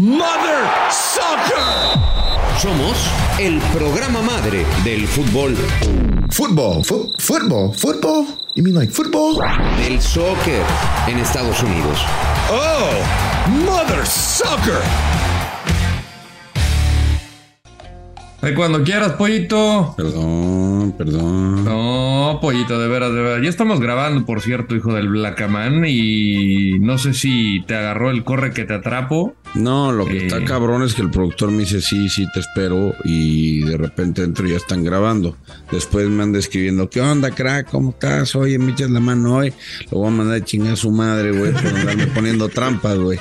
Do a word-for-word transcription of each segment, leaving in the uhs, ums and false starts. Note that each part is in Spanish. Mother Soccer. Somos el programa madre del fútbol. Fútbol, fu- fútbol, fútbol. You mean like football? Del soccer en Estados Unidos. Oh, Mother Soccer. De cuando quieras, pollito. Perdón, perdón. No, pollito, de veras, de veras. Ya estamos grabando, por cierto, hijo del Blackaman. Y no sé si te agarró el corre que te atrapo. No, lo que eh... está cabrón es que el productor me dice, sí, sí, te espero. Y de repente entro y ya están grabando. Después me anda escribiendo, ¿qué onda, crack? ¿Cómo estás? Oye, me echas la mano hoy. Lo voy a mandar a chingar a su madre, güey, por andarme poniendo trampas, güey.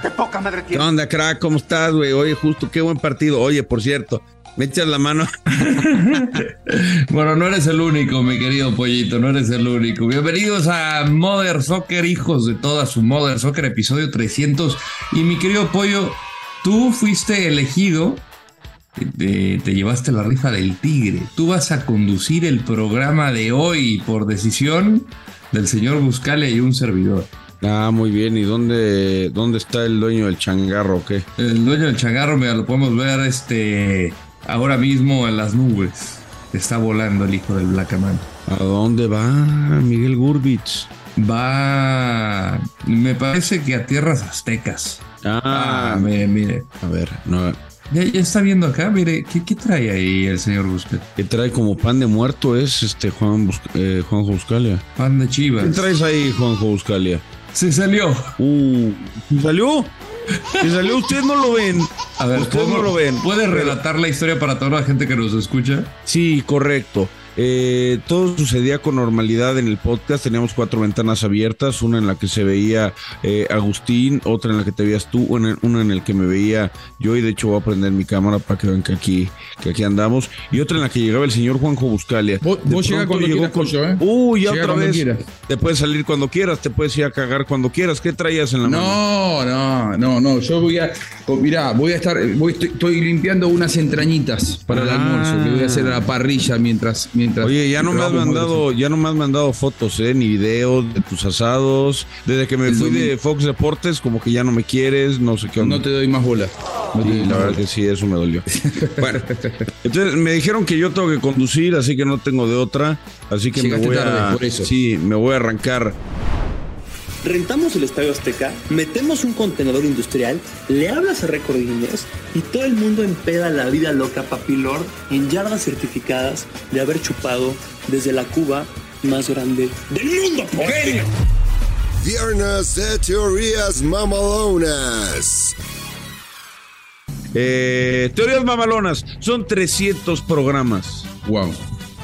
Qué poca madre tiene. ¿Qué onda, crack? ¿Cómo estás, güey? Oye, justo, qué buen partido. Oye, por cierto... ¿Me echas la mano? Bueno, no eres el único, mi querido pollito, no eres el único. Bienvenidos a Mother Soccer, hijos de toda su Mother Soccer, episodio trescientos. Y mi querido pollo, tú fuiste elegido, te, te llevaste la rifa del tigre. Tú vas a conducir el programa de hoy por decisión del señor Buscalia y un servidor. Ah, muy bien. ¿Y dónde, dónde está el dueño del changarro o qué? El dueño del changarro, mira, lo podemos ver, este... ahora mismo en las nubes. Está volando el hijo del Blackaman. ¿A dónde va Miguel Gurwitz? Va... me parece que a tierras aztecas. Ah, ah mire, mire. A ver, no... Ya, ya está viendo acá, mire, ¿qué, qué trae ahí el señor Buscalia? Que trae como pan de muerto es este Juan Busc- eh, Juanjo Buscalia. Pan de Chivas. ¿Qué traes ahí, Juanjo Buscalia? Se salió. Uh, ¿Se salió? Se salió, ustedes no lo ven. A ver, ustedes no lo ven. ¿Puedes relatar la historia para toda la gente que nos escucha? Sí, correcto. Eh, todo sucedía con normalidad en el podcast. Teníamos cuatro ventanas abiertas, una en la que se veía eh, Agustín, otra en la que te veías tú, una en la que me veía yo, y de hecho voy a prender mi cámara para que vean que aquí, que aquí andamos, y otra en la que llegaba el señor Juanjo Buscalia. Vos, vos llega cuando llegó quieras, con... Cocho, ¿eh? Uy, ya llega otra vez quieras. Te puedes salir cuando quieras, te puedes ir a cagar cuando quieras. ¿Qué traías en la no, mano? No, no, no, yo voy a mirá, voy a estar, voy, estoy, estoy limpiando unas entrañitas para ah. el almuerzo, que voy a hacer a la parrilla mientras... Mientras Oye, ya no me has mandado, ya no me has mandado fotos, eh, ni videos de tus asados. Desde que me fui de Fox Deportes, como que ya no me quieres, no sé qué onda. No te doy más bola. No sí, la verdad bola. Que sí, eso me dolió. Bueno, entonces me dijeron que yo tengo que conducir, así que no tengo de otra. Así que Llegaste me voy tarde, a, por eso. Sí, me voy a arrancar. Rentamos el Estadio Azteca, metemos un contenedor industrial, le hablas a Récord Guinness y todo el mundo empeda la vida loca papilor en yardas certificadas de haber chupado desde la cuba más grande del mundo. ¡Poder! Viernes de Teorías Mamalonas. Eh, Teorías Mamalonas, son trescientos programas. Wow.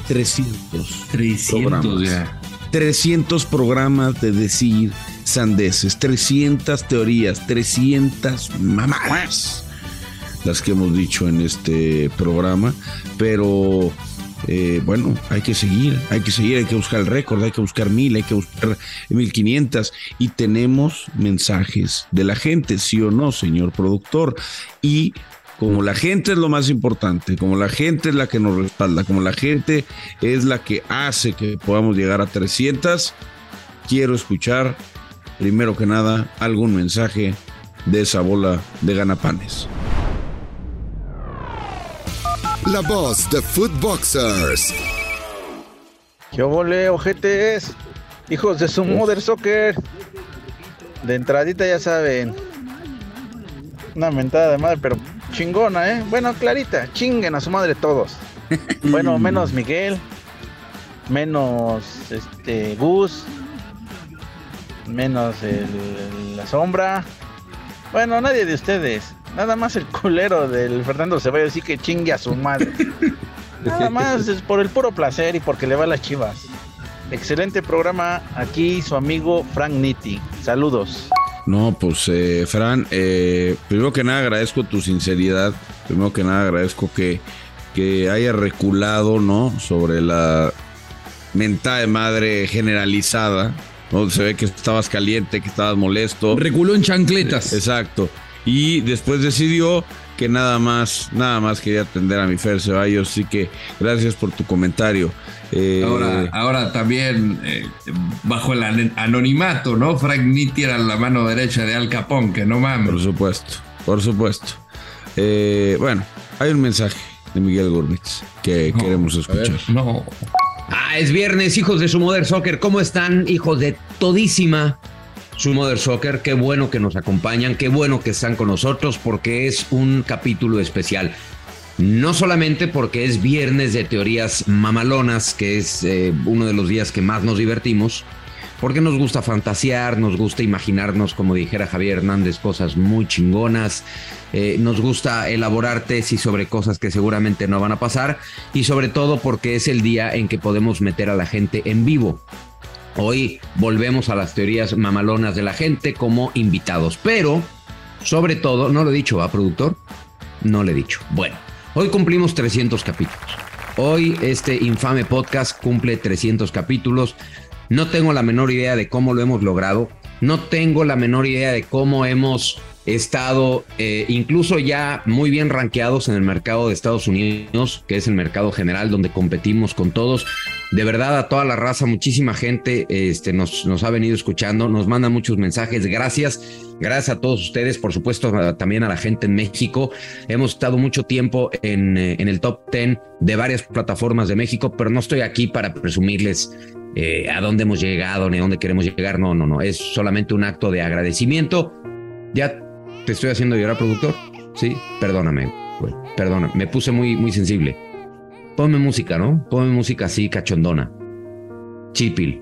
trescientos. trescientos programas. Ya. trescientos programas de decir sandeces, trescientas teorías, trescientas mamadas, las que hemos dicho en este programa, pero eh, bueno, hay que seguir, hay que seguir, hay que buscar el récord, hay que buscar mil, hay que buscar mil quinientas, y tenemos mensajes de la gente, sí o no, señor productor, y... como la gente es lo más importante, como la gente es la que nos respalda, como la gente es la que hace que podamos llegar a trescientos, quiero escuchar, primero que nada, algún mensaje de esa bola de ganapanes. La voz de Footboxers. ¿Qué ole, ojetes? Hijos de su Mother Soccer. De entradita ya saben. Una mentada de madre, pero... chingona, ¿eh? Bueno, clarita, chinguen a su madre todos. Bueno, menos Miguel, menos este Gus, menos el, la sombra. Bueno, nadie de ustedes. Nada más el culero del Fernando Ceballos, sí que chingue a su madre. Nada más es por el puro placer y porque le va a las Chivas. Excelente programa. Aquí su amigo Frank Nitti. Saludos. No, pues, eh, Fran, eh, primero que nada agradezco tu sinceridad, primero que nada agradezco que, que haya reculado, ¿no?, sobre la mentada de madre generalizada, ¿no? Se ve que estabas caliente, que estabas molesto. Reculó en chancletas. Exacto. Y después decidió que nada más, nada más quería atender a mi Fer Ceballos, así que gracias por tu comentario. Eh, ahora, ahora también eh, bajo el anonimato, ¿no? Frank Nitti era la mano derecha de Al Capón, que no mames. Por supuesto. Por supuesto. Eh, bueno, hay un mensaje de Miguel Gurwitz que no, queremos escuchar. Ver, no. Ah, es viernes, hijos de su Mother Soccer. ¿Cómo están, hijos de todísima su Mother Soccer? Qué bueno que nos acompañan, qué bueno que están con nosotros, porque es un capítulo especial. No solamente porque es viernes de teorías mamalonas, que es eh, uno de los días que más nos divertimos, porque nos gusta fantasear, nos gusta imaginarnos, como dijera Javier Hernández, cosas muy chingonas, eh, nos gusta elaborar tesis sobre cosas que seguramente no van a pasar, y sobre todo porque es el día en que podemos meter a la gente en vivo. Hoy volvemos a las teorías mamalonas de la gente como invitados, pero sobre todo, no lo he dicho, ¿va, productor? No lo he dicho. Bueno, hoy cumplimos trescientos capítulos. Hoy este infame podcast cumple trescientos capítulos. No tengo la menor idea de cómo lo hemos logrado. No tengo la menor idea de cómo hemos estado eh, incluso ya muy bien rankeados en el mercado de Estados Unidos, que es el mercado general donde competimos con todos. De verdad, a toda la raza, muchísima gente este, nos, nos ha venido escuchando, nos manda muchos mensajes. Gracias, gracias a todos ustedes, por supuesto a, también a la gente en México. Hemos estado mucho tiempo en, en el top diez de varias plataformas de México, pero no estoy aquí para presumirles Eh, a dónde hemos llegado, ni a dónde queremos llegar. No, no, no, es solamente un acto de agradecimiento. Ya te estoy haciendo llorar, productor. Sí, perdóname, güey, perdóname, me puse muy, muy sensible. Ponme música, ¿no? Ponme música así, cachondona, chipil.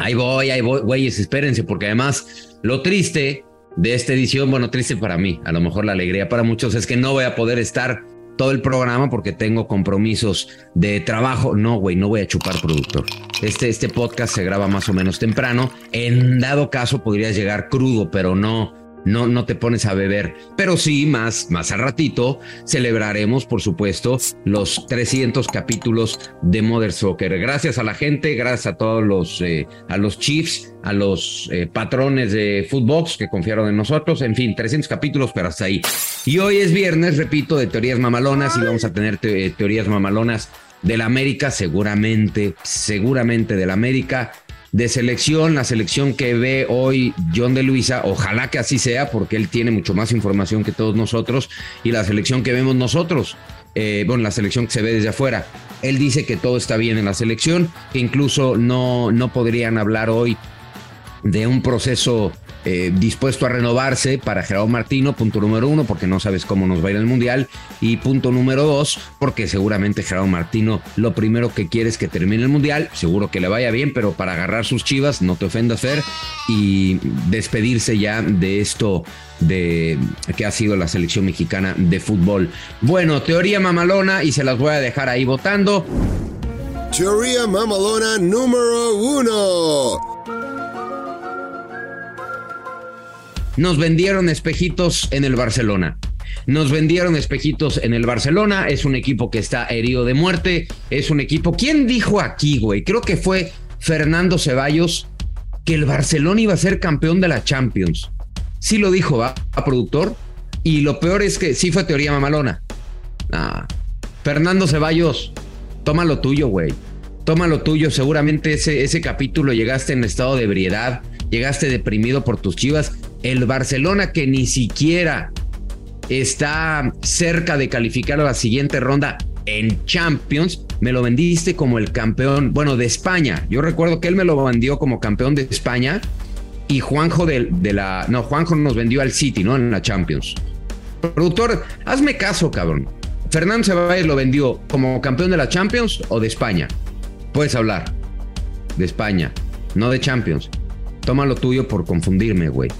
Ahí voy, ahí voy, güeyes, espérense, porque además lo triste de esta edición, bueno, triste para mí, a lo mejor la alegría para muchos, es que no voy a poder estar todo el programa porque tengo compromisos de trabajo. No, güey, no voy a chupar, productor. Este, este podcast se graba más o menos temprano. En dado caso podrías llegar crudo, pero no, no, no te pones a beber. Pero sí, más, más al ratito celebraremos, por supuesto, los trescientos capítulos de Mother Soccer. Gracias a la gente, gracias a todos los, eh, a los Chiefs, a los eh, patrones de Footbox que confiaron en nosotros. En fin, trescientos capítulos, pero hasta ahí. Y hoy es viernes, repito, de teorías mamalonas, y vamos a tener te- teorías mamalonas del América, seguramente, seguramente del América, de selección, la selección que ve hoy John de Luisa, ojalá que así sea, porque él tiene mucho más información que todos nosotros, y la selección que vemos nosotros, eh, bueno, la selección que se ve desde afuera. Él dice que todo está bien en la selección, que incluso no, no podrían hablar hoy de un proceso eh, dispuesto a renovarse para Gerardo Martino, punto número uno, porque no sabes cómo nos va a ir el Mundial, y punto número dos, porque seguramente Gerardo Martino lo primero que quiere es que termine el Mundial, seguro que le vaya bien, pero para agarrar sus chivas, no te ofendas, Fer, y despedirse ya de esto de que ha sido la selección mexicana de fútbol. Bueno, teoría mamalona, y se las voy a dejar ahí votando. Teoría mamalona número uno. Nos vendieron espejitos en el Barcelona. Nos vendieron espejitos en el Barcelona. Es un equipo que está herido de muerte. Es un equipo... ¿Quién dijo aquí, güey? Creo que fue Fernando Ceballos que el Barcelona iba a ser campeón de la Champions. Sí lo dijo, ¿va, productor? Y lo peor es que sí fue teoría mamalona. Ah, Fernando Ceballos, toma lo tuyo, güey. Toma lo tuyo. Seguramente ese, ese capítulo llegaste en estado de ebriedad. Llegaste deprimido por tus chivas. El Barcelona, que ni siquiera está cerca de calificar a la siguiente ronda en Champions, me lo vendiste como el campeón, bueno, de España. Yo recuerdo que él me lo vendió como campeón de España, y Juanjo de, de la... No, Juanjo nos vendió al City, ¿no? En la Champions. Productor, hazme caso, cabrón. ¿Fernando Ceballos lo vendió como campeón de la Champions o de España? Puedes hablar. De España, no de Champions. Toma lo tuyo por confundirme, güey.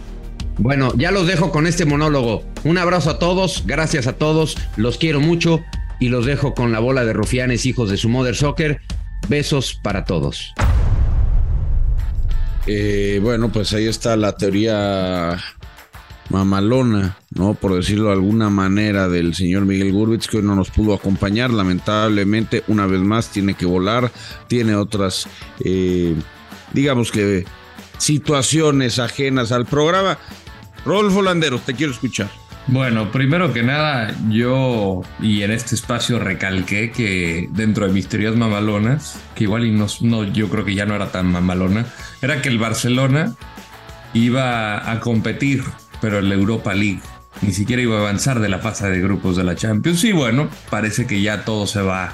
Bueno, ya los dejo con este monólogo. Un abrazo a todos, gracias a todos, los quiero mucho y los dejo con la bola de rufianes, hijos de su Mother Soccer. Besos para todos. Eh, bueno, pues ahí está la teoría mamalona, ¿no? Por decirlo de alguna manera, del señor Miguel Gurwitz, que hoy no nos pudo acompañar, lamentablemente, una vez más tiene que volar, tiene otras, eh, digamos que situaciones ajenas al programa. Rodolfo Landeros, te quiero escuchar. Bueno, primero que nada, yo y en este espacio recalqué que dentro de mis teorías mamalonas, que igual y no, no, yo creo que ya no era tan mamalona, era que el Barcelona iba a competir, pero en la Europa League. ni siquiera iba a avanzar de la fase de grupos de la Champions. Y bueno, parece que ya todo se va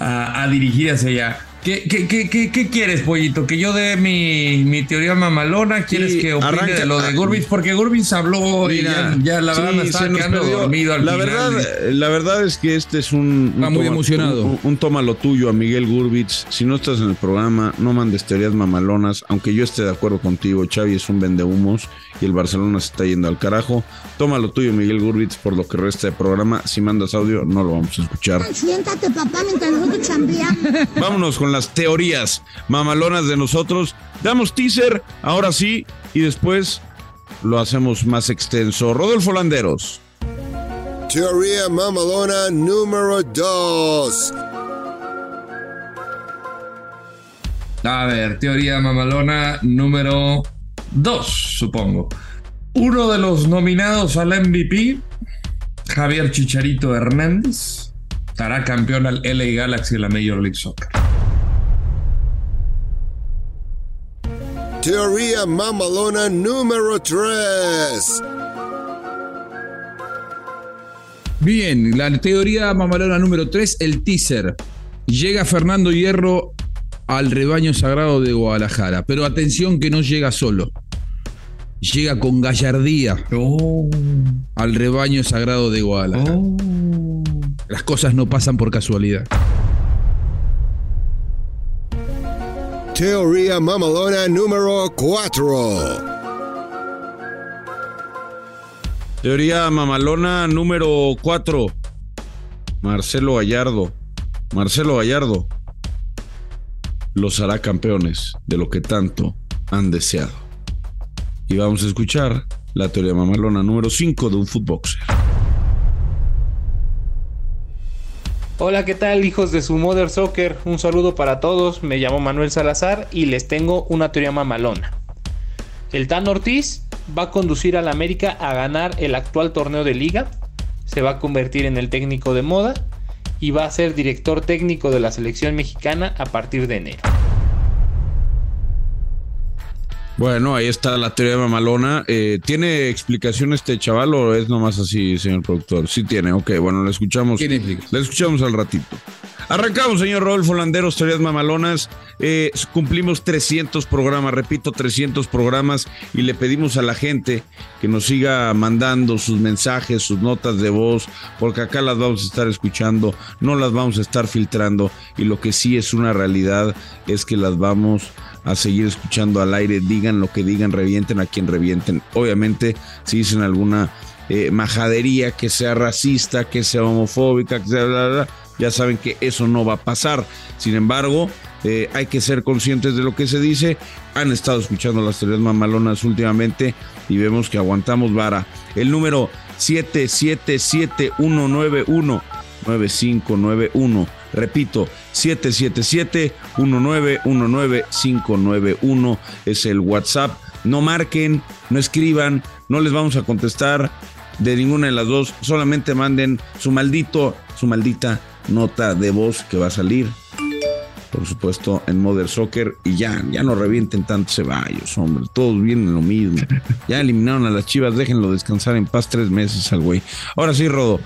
a, a dirigir hacia allá. ¿Qué, qué, qué, qué, qué quieres, Pollito? ¿Que yo dé mi, mi teoría mamalona? ¿Quieres sí, que opine arranca, de lo de Gurwitz? Porque Gurwitz habló y ya, ya la verdad sí, me estaba quedando dormido al la final. Verdad, la verdad es que este es un... un, muy toma, emocionado. Un, un toma lo tuyo a Miguel Gurwitz. Si no estás en el programa, no mandes teorías mamalonas. Aunque yo esté de acuerdo contigo, Xavi es un vendehumos y el Barcelona se está yendo al carajo. Toma lo tuyo, Miguel Gurwitz, por lo que resta de programa. Si mandas audio, no lo vamos a escuchar. Ay, siéntate, papá, mientras nosotros chambeamos. Vámonos con las teorías mamalonas de nosotros. Damos teaser, ahora sí, y después lo hacemos más extenso. Rodolfo Landeros. Teoría mamalona número dos. A ver, teoría mamalona número dos, supongo. Uno de los nominados al M V P, Javier Chicharito Hernández, estará campeón al L A Galaxy de la Major League Soccer. Teoría mamalona número tres. Bien, la teoría mamalona número tres, el teaser. Llega Fernando Hierro al rebaño sagrado de Guadalajara, pero atención que no llega solo. Llega con gallardía oh. al rebaño sagrado de Guadalajara. Oh. Las cosas no pasan por casualidad. Teoría mamalona número cuatro. Teoría mamalona número cuatro. Marcelo Gallardo. Marcelo Gallardo los hará campeones de lo que tanto han deseado. Y vamos a escuchar la teoría mamalona número cinco de un futboxer. Hola, ¿qué tal, hijos de su Mother Soccer? Un saludo para todos, me llamo Manuel Salazar y les tengo una teoría mamalona. El Tano Ortiz va a conducir al América a ganar el actual torneo de liga, se va a convertir en el técnico de moda y va a ser director técnico de la selección mexicana a partir de enero. Bueno, ahí está la teoría mamalona. Eh, ¿Tiene explicación este chaval o es nomás así, señor productor? Sí tiene, ok, bueno, la escuchamos. ¿Tiene explicación? La escuchamos al ratito. Arrancamos, señor Rodolfo Landeros, teorías mamalonas. Eh, cumplimos trescientos programas, repito, trescientos programas, y le pedimos a la gente que nos siga mandando sus mensajes, sus notas de voz, porque acá las vamos a estar escuchando, no las vamos a estar filtrando, y lo que sí es una realidad es que las vamos a seguir escuchando al aire. Digan lo que digan, revienten a quien revienten. Obviamente, si dicen alguna eh, majadería, que sea racista, que sea homofóbica, que sea bla, bla, bla, ya saben que eso no va a pasar. Sin embargo, eh, hay que ser conscientes de lo que se dice. Han estado escuchando las teorías mamalonas últimamente y vemos que aguantamos vara. El número siete siete siete uno nueve uno nueve cinco nueve uno. Repito, siete siete siete uno nueve uno nueve cinco nueve uno es el WhatsApp. No marquen, no escriban, no les vamos a contestar de ninguna de las dos. Solamente manden su maldito, su maldita nota de voz que va a salir, por supuesto, en Mother Soccer. Y ya, ya no revienten tanto Ceballos, hombre. Todos vienen lo mismo. Ya eliminaron a las Chivas, déjenlo descansar en paz tres meses al güey. Ahora sí, Rodo.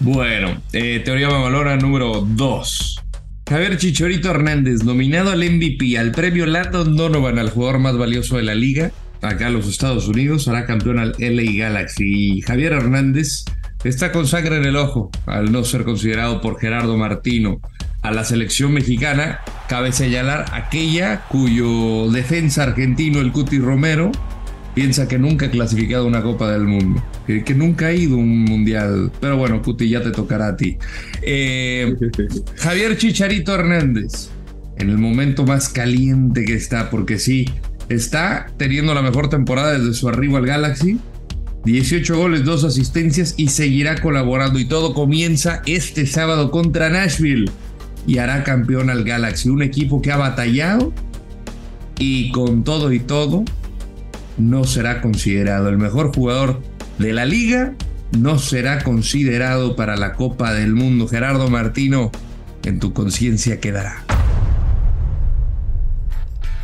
Bueno, eh, teoría mamalona número dos. Javier Chicharito Hernández, nominado al M V P, al premio Landon Donovan, al jugador más valioso de la liga, acá en los Estados Unidos, hará campeón al L A Galaxy. Y Javier Hernández está con sangre en el ojo, al no ser considerado por Gerardo Martino a la selección mexicana. Cabe señalar aquella cuyo defensa argentino, el Cuti Romero, piensa que nunca ha clasificado una Copa del Mundo, que, que nunca ha ido a un mundial. Pero bueno, Cuti, ya te tocará a ti. Eh, Javier Chicharito Hernández, en el momento más caliente que está, porque sí, está teniendo la mejor temporada desde su arribo al Galaxy. dieciocho goles, dos asistencias y seguirá colaborando. Y todo comienza este sábado contra Nashville y hará campeón al Galaxy, un equipo que ha batallado y con todo y todo no será considerado el mejor jugador de la liga, no será considerado para la Copa del Mundo. Gerardo Martino, en tu conciencia quedará.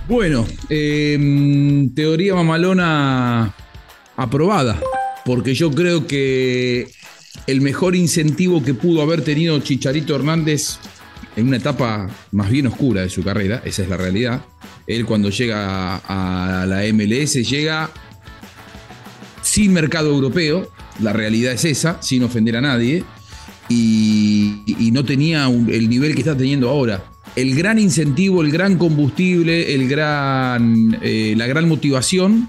Bueno, eh, teoría mamalona aprobada porque yo creo que el mejor incentivo que pudo haber tenido Chicharito Hernández en una etapa más bien oscura de su carrera, esa es la realidad, él cuando llega a la M L S llega sin mercado europeo, la realidad es esa, sin ofender a nadie, y, y no tenía un, el nivel que está teniendo ahora. El gran incentivo, el gran combustible, el gran, eh, la gran motivación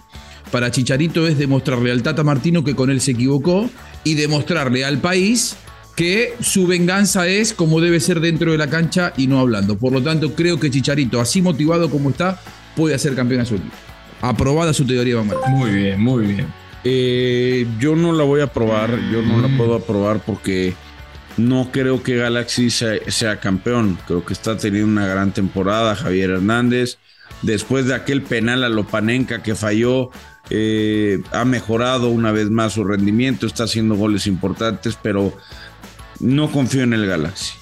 para Chicharito es demostrarle al Tata Martino que con él se equivocó y demostrarle al país que su venganza es como debe ser dentro de la cancha y no hablando. Por lo tanto, creo que Chicharito, así motivado como está, puede hacer campeón azul. Aprobada su teoría, vamos. Muy bien, muy bien. Eh, yo no la voy a aprobar, yo no la puedo aprobar porque no creo que Galaxy sea, sea campeón. Creo que está teniendo una gran temporada Javier Hernández. Después de aquel penal a Lopanenka que falló, eh, ha mejorado una vez más su rendimiento, está haciendo goles importantes, pero no confío en el Galaxy.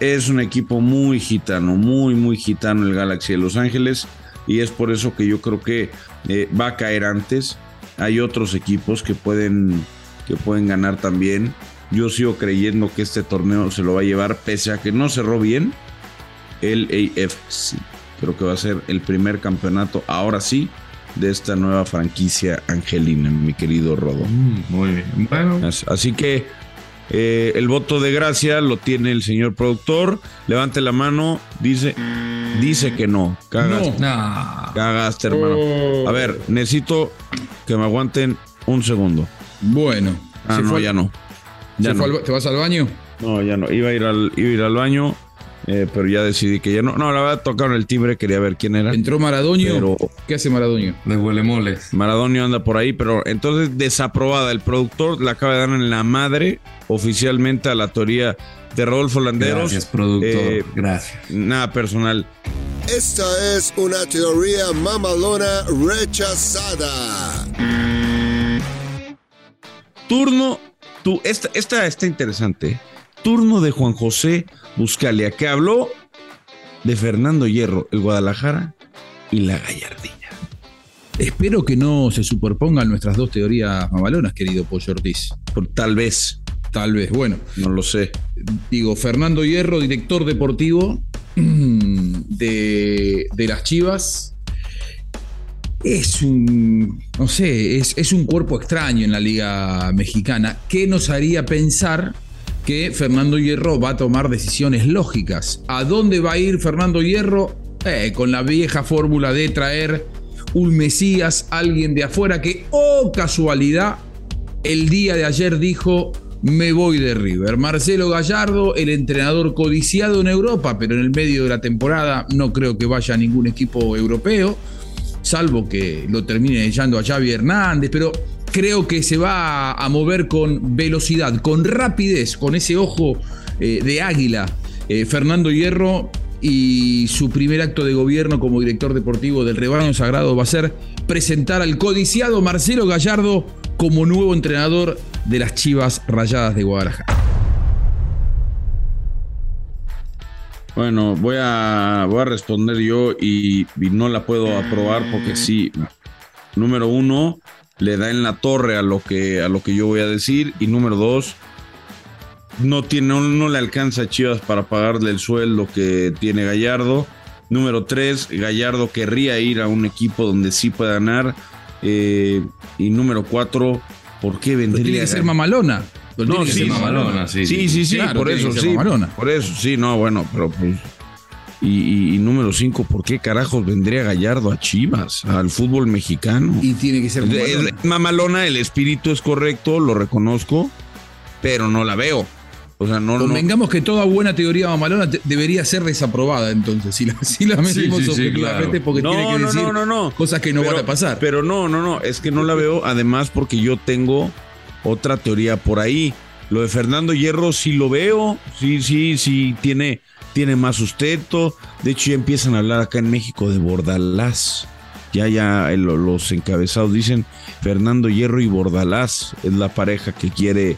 Es un equipo muy gitano, muy, muy gitano el Galaxy de Los Ángeles, y es por eso que yo creo que eh, va a caer antes. Hay otros equipos que pueden, que pueden ganar también. Yo sigo creyendo que este torneo se lo va a llevar, pese a que no cerró bien, el A F C. Creo que va a ser el primer campeonato, ahora sí, de esta nueva franquicia angelina, mi querido Rodo. Mm, muy bien. Bueno. Así que eh, el voto de gracia lo tiene el señor productor. Levante la mano, dice... Dice que no. Cagaste. No. Cagaste, hermano. Oh. A ver, necesito que me aguanten un segundo. Bueno. Ah, se no, fue, ya no. Ya no. Al, ¿Te vas al baño? No, ya no. Iba a ir al, iba a ir al baño, eh, pero ya decidí que ya no. No, la verdad, tocaron el timbre, quería ver quién era. Entró Maradonio. Pero, ¿qué hace Maradonio? De huelemoles. Maradonio anda por ahí, pero entonces desaprobada. El productor la acaba de dar en la madre oficialmente a la teoría de Rodolfo Landeros. Gracias, productor. Eh, Gracias. Nada personal. Esta es una teoría mamalona rechazada. Turno. Tú, esta, esta está interesante. Turno de Juan José Buscalia, que habló de Fernando Hierro, el Guadalajara y la Gallardía. Espero que no se superpongan nuestras dos teorías mamalonas, querido Pollo Ortiz. Por, tal vez. Tal vez, bueno. No lo sé. Digo, Fernando Hierro, director deportivo de, de las Chivas, es un, no sé, es, es un cuerpo extraño en la Liga Mexicana. ¿Qué nos haría pensar que Fernando Hierro va a tomar decisiones lógicas? ¿A dónde va a ir Fernando Hierro? Eh, con la vieja fórmula de traer un mesías, alguien de afuera que, oh casualidad, el día de ayer dijo... Me voy de River. Marcelo Gallardo, el entrenador codiciado en Europa, pero en el medio de la temporada no creo que vaya a ningún equipo europeo, salvo que lo termine echando a Javier Hernández, pero creo que se va a mover con velocidad, con rapidez, con ese ojo eh, de águila. Eh, Fernando Hierro y su primer acto de gobierno como director deportivo del Rebaño Sagrado va a ser presentar al codiciado Marcelo Gallardo como nuevo entrenador de las Chivas Rayadas de Guadalajara. Bueno, voy a, voy a responder yo y, y no la puedo aprobar porque sí, número uno, le da en la torre a lo que, a lo que yo voy a decir, y número dos, no, tiene, no, no le alcanza a Chivas para pagarle el sueldo que tiene Gallardo. Número tres, Gallardo querría ir a un equipo donde sí pueda ganar. Eh, y número cuatro, ¿por qué vendría? Tiene que ser mamalona. No, tiene sí, que ser mamalona, sí. Sí, sí, sí, claro, por eso, sí. Mamalona. Por eso, sí, no, bueno, pero pues. Y, y, y número cinco, ¿por qué carajos vendría Gallardo a Chivas, al fútbol mexicano? Y tiene que ser mamalona. Es mamalona, el espíritu es correcto, lo reconozco, pero no la veo. O sea, no, convengamos no. que toda buena teoría mamalona te, debería ser desaprobada, entonces, si la, si la metimos sí, sí, objetivamente, sí, claro. Porque no, tiene que no, decir no, no, no. cosas que no pero, van a pasar. Pero no, no, no, es que no la veo, además porque yo tengo otra teoría por ahí. Lo de Fernando Hierro sí lo veo, sí, sí, sí, tiene, tiene más sustento. De hecho, ya empiezan a hablar acá en México de Bordalás. Ya, ya el, los encabezados dicen Fernando Hierro y Bordalás es la pareja que quiere...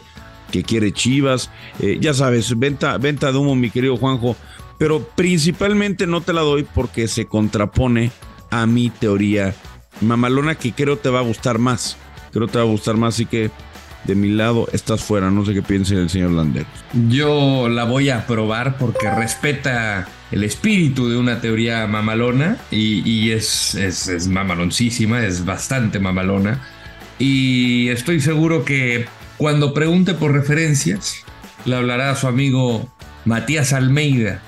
que quiere Chivas, eh, ya sabes, venta, venta de humo, mi querido Juanjo, pero principalmente no te la doy porque se contrapone a mi teoría mamalona que creo te va a gustar más, creo te va a gustar más, así que de mi lado estás fuera. No sé qué piense el señor Landeros. Yo la voy a aprobar porque respeta el espíritu de una teoría mamalona y, y es, es, es mamaloncísima, es bastante mamalona, y estoy seguro que cuando pregunte por referencias le hablará a su amigo Matías Almeida.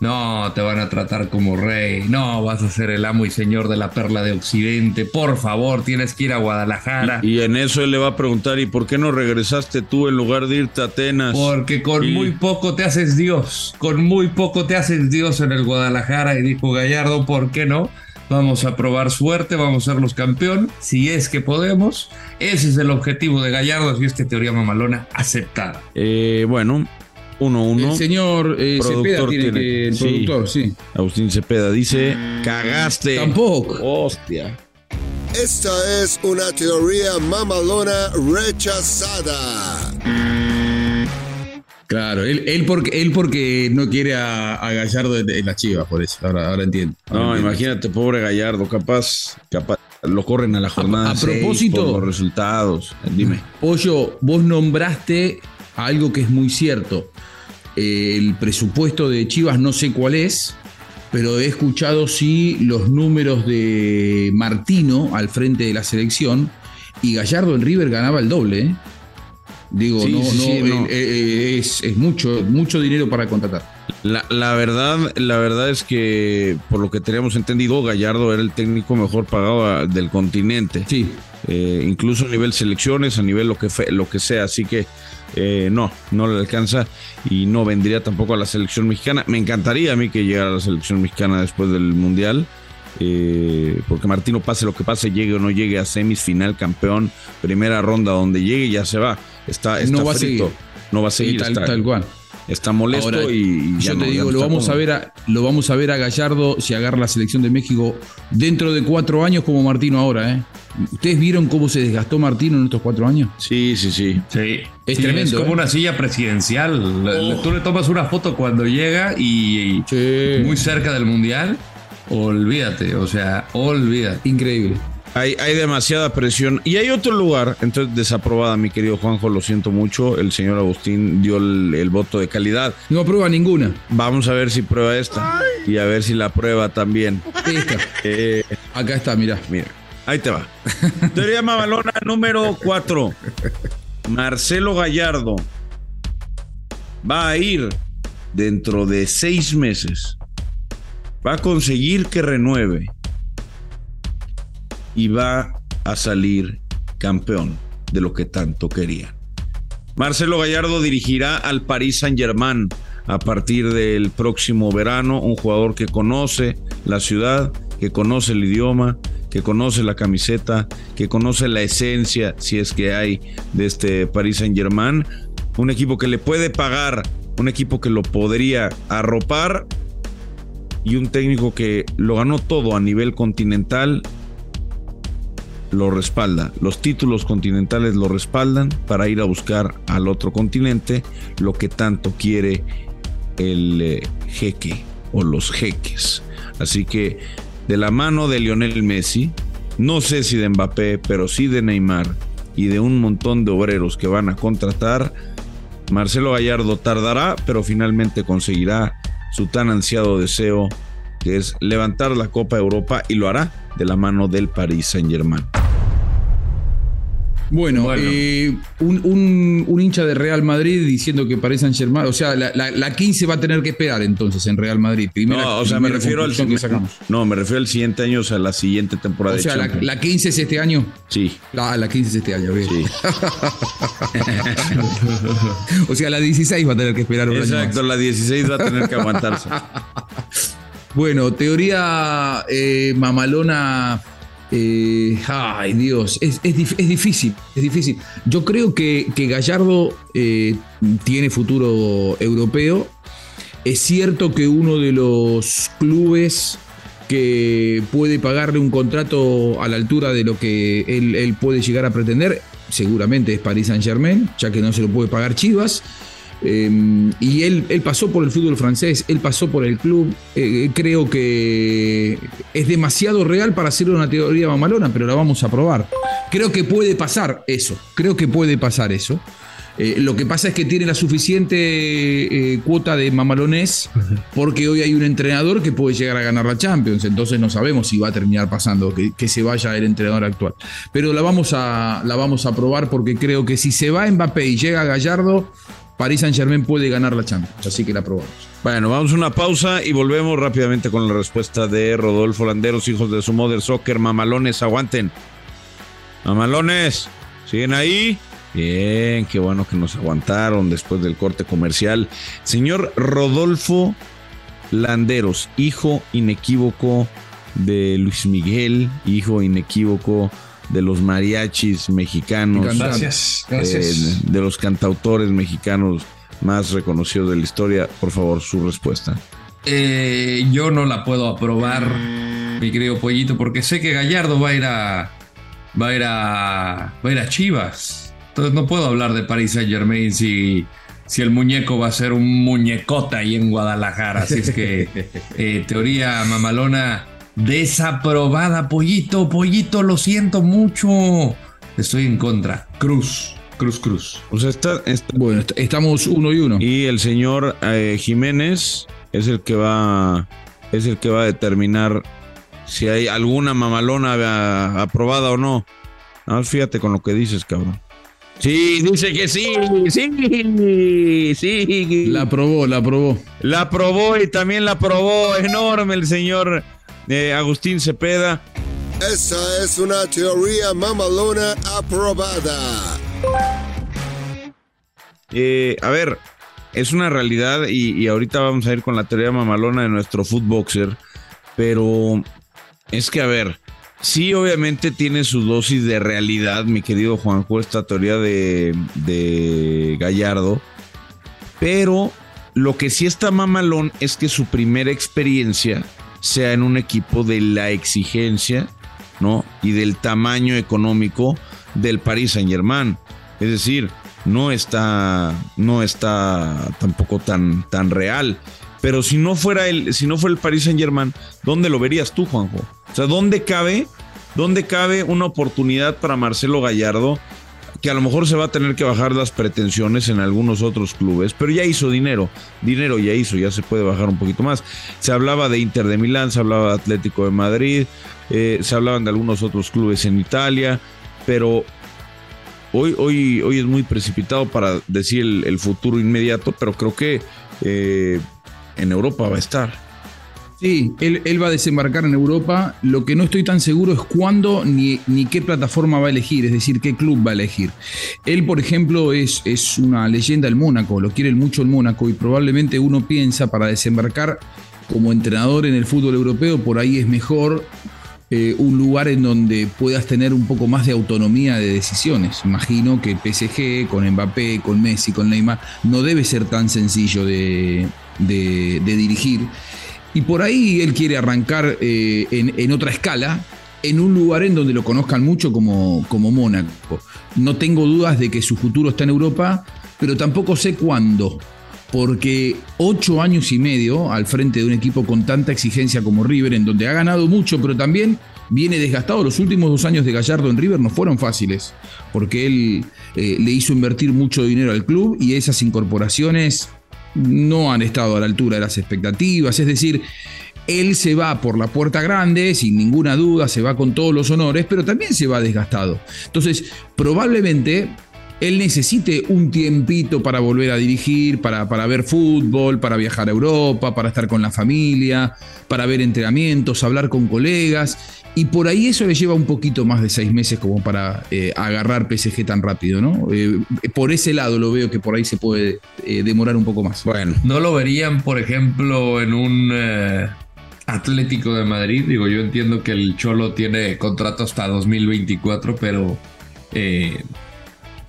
No, te van a tratar como rey. No, vas a ser el amo y señor de la perla de Occidente. Por favor, tienes que ir a Guadalajara. Y, y en eso él le va a preguntar, ¿y por qué no regresaste tú en lugar de irte a Atenas? Porque con y... muy poco te haces Dios. Con muy poco te haces Dios en el Guadalajara. Y dijo Gallardo, ¿por qué no? Vamos a probar suerte, vamos a ser los campeón, si es que podemos. Ese es el objetivo de Gallardo, así es que teoría mamalona aceptada. Eh, bueno... uno uno. El señor eh, Cepeda tiene, tiene que... El sí, productor, sí. Agustín Cepeda dice... ¡Cagaste! ¡Tampoco! ¡Hostia! Esta es una teoría mamalona rechazada. Claro, él, él, porque, él porque no quiere a, a Gallardo en las Chivas, por eso. Ahora, ahora entiendo. Ahora no, entiendo. Imagínate, pobre Gallardo. Capaz, capaz lo corren a la jornada. A, a propósito... Seis, por los resultados. Dime. Pollo, vos nombraste algo que es muy cierto. El presupuesto de Chivas no sé cuál es, pero he escuchado sí los números de Martino al frente de la selección, y Gallardo en River ganaba el doble, ¿eh? Digo, sí, no, sí, no, sí, no. Eh, eh, es, es mucho, mucho dinero para contratar. La, la verdad, la verdad es que por lo que teníamos entendido, Gallardo era el técnico mejor pagado a, del continente. Sí. Eh, incluso a nivel selecciones, a nivel lo que, fe, lo que sea, así que eh, no, no le alcanza y no vendría tampoco a la selección mexicana. Me encantaría a mí que llegara a la selección mexicana después del Mundial, eh, porque Martino, pase lo que pase, llegue o no llegue a semis, final, campeón, primera ronda, donde llegue ya se va, está, está no va frito, a seguir. no va a seguir, tal, está, tal cual. Está molesto. Ahora, y, y yo no, te digo, no lo, vamos a ver a, lo vamos a ver a Gallardo si agarra la selección de México dentro de cuatro años como Martino ahora, ¿eh? ¿Ustedes vieron cómo se desgastó Martino en estos cuatro años? Sí, sí, sí. sí. Es sí, tremendo. Es como ¿eh? una silla presidencial. Oh. Tú le tomas una foto cuando llega y, y sí. muy cerca del Mundial. Olvídate, o sea, olvídate. Increíble. Hay, hay demasiada presión. Y hay otro lugar, entonces desaprobada, mi querido Juanjo, lo siento mucho. El señor Agustín dio el, el voto de calidad. No aprueba ninguna. Vamos a ver si prueba esta. Ay. Y a ver si la prueba también. Esta. Eh, Acá está, mirá. Mira, ahí te va. Teoría mamalona número cuatro. Marcelo Gallardo va a ir dentro de seis meses. Va a conseguir que renueve. Y va a salir campeón de lo que tanto quería. Marcelo Gallardo dirigirá al París Saint-Germain a partir del próximo verano. Un jugador que conoce la ciudad, que conoce el idioma, que conoce la camiseta, que conoce la esencia, si es que hay, de este París Saint-Germain. Un equipo que le puede pagar, un equipo que lo podría arropar, y un técnico que lo ganó todo a nivel continental. Lo respalda, los títulos continentales lo respaldan para ir a buscar al otro continente lo que tanto quiere el eh, jeque o los jeques. Así que de la mano de Lionel Messi, no sé si de Mbappé, pero sí de Neymar y de un montón de obreros que van a contratar, Marcelo Gallardo tardará, pero finalmente conseguirá su tan ansiado deseo, que es levantar la Copa Europa, y lo hará de la mano del Paris Saint-Germain. Bueno, bueno. Eh, un, un, un hincha de Real Madrid diciendo que Paris Saint-Germain, o sea, la, la, la quince va a tener que esperar entonces en Real Madrid. Primera, no, o sea, me refiero al que sacamos. No, me refiero al siguiente año, o sea, la siguiente temporada. O sea, de la, la quince es este año. Sí. La, la quince es este año, bien. Sí. O sea, la dieciséis va a tener que esperar un Exacto, año. Exacto, la dieciséis va a tener que aguantarse. Bueno, teoría eh, mamalona, eh, ay Dios, es, es, es difícil, es difícil. Yo creo que, que Gallardo eh, tiene futuro europeo. Es cierto que uno de los clubes que puede pagarle un contrato a la altura de lo que él, él puede llegar a pretender, seguramente es Paris Saint-Germain, ya que no se lo puede pagar Chivas. Eh, y él, él pasó por el fútbol francés, él pasó por el club. Eh, creo que es demasiado real para ser una teoría mamalona, pero la vamos a probar. Creo que puede pasar eso. Creo que puede pasar eso. Eh, lo que pasa es que tiene la suficiente eh, cuota de mamalonés, porque hoy hay un entrenador que puede llegar a ganar la Champions, entonces no sabemos si va a terminar pasando, que, que se vaya el entrenador actual. Pero la vamos a, la vamos a probar, porque creo que si se va Mbappé y llega Gallardo, París Saint-Germain puede ganar la Champions, así que la probamos. Bueno, vamos a una pausa y volvemos rápidamente con la respuesta de Rodolfo Landeros, hijos de su Mother Soccer. Mamalones, aguanten. Mamalones, ¿siguen ahí? Bien, qué bueno que nos aguantaron después del corte comercial. Señor Rodolfo Landeros, hijo inequívoco de Luis Miguel, hijo inequívoco de los mariachis mexicanos. Gracias, gracias. De, de los cantautores mexicanos más reconocidos de la historia. Por favor, su respuesta. Eh, yo no la puedo aprobar, mi querido Pollito, porque sé que Gallardo va a ir a, va a ir a, va a ir a Chivas. Entonces no puedo hablar de París Saint-Germain si, si el muñeco va a ser un muñecota ahí en Guadalajara. Así es que eh, teoría mamalona desaprobada, Pollito, Pollito, lo siento mucho. Estoy en contra. Cruz, Cruz, Cruz. O sea, está, está bueno, está, estamos uno y uno. Y el señor eh, Jiménez es el que va, es el que va a determinar si hay alguna mamalona aprobada o no. Ah, fíjate con lo que dices, cabrón. Sí, dice que sí, sí, sí. La aprobó, la aprobó. La aprobó y también la aprobó enorme el señor eh, Agustín Cepeda. Esa es una teoría mamalona aprobada. Eh, a ver, es una realidad y, y ahorita vamos a ir con la teoría mamalona de nuestro footboxer, pero es que a ver... Sí, obviamente tiene su dosis de realidad, mi querido Juanjo, esta teoría de, de Gallardo. Pero lo que sí está mamalón es que su primera experiencia sea en un equipo de la exigencia, ¿no? Y del tamaño económico del Paris Saint-Germain. Es decir, no está, no está tampoco tan, tan real. Pero si no fuera el, si no fuera el Paris Saint-Germain, ¿dónde lo verías tú, Juanjo? O sea, ¿dónde cabe, dónde cabe una oportunidad para Marcelo Gallardo, que a lo mejor se va a tener que bajar las pretensiones en algunos otros clubes, pero ya hizo dinero, dinero ya hizo, ya se puede bajar un poquito más? Se hablaba de Inter de Milán, se hablaba de Atlético de Madrid, eh, se hablaban de algunos otros clubes en Italia, pero hoy, hoy, hoy es muy precipitado para decir el, el futuro inmediato, pero creo que eh, en Europa va a estar. Sí, él, él va a desembarcar en Europa. Lo que no estoy tan seguro es cuándo ni, ni qué plataforma va a elegir, es decir, qué club va a elegir. Él, por ejemplo, es, es una leyenda del Mónaco, lo quiere mucho el Mónaco, y probablemente uno piensa para desembarcar como entrenador en el fútbol europeo, por ahí es mejor eh, un lugar en donde puedas tener un poco más de autonomía de decisiones. Imagino que P S G, con Mbappé, con Messi, con Neymar, no debe ser tan sencillo de, de, de dirigir. Y por ahí él quiere arrancar eh, en, en otra escala, en un lugar en donde lo conozcan mucho como, como Mónaco. No tengo dudas de que su futuro está en Europa, pero tampoco sé cuándo, porque ocho años y medio al frente de un equipo con tanta exigencia como River, en donde ha ganado mucho, pero también viene desgastado. Los últimos dos años de Gallardo en River no fueron fáciles, porque él eh, le hizo invertir mucho dinero al club y esas incorporaciones... no han estado a la altura de las expectativas. Es decir, él se va por la puerta grande, sin ninguna duda, se va con todos los honores, pero también se va desgastado. Entonces, probablemente él necesite un tiempito para volver a dirigir, para, para ver fútbol, para viajar a Europa, para estar con la familia, para ver entrenamientos, hablar con colegas, y por ahí eso le lleva un poquito más de seis meses como para eh, agarrar P S G tan rápido, ¿no? Eh, por ese lado lo veo que por ahí se puede eh, demorar un poco más. Bueno, ¿no lo verían, por ejemplo, en un eh, Atlético de Madrid? Digo, yo entiendo que el Cholo tiene contrato hasta dos mil veinticuatro, pero... Eh,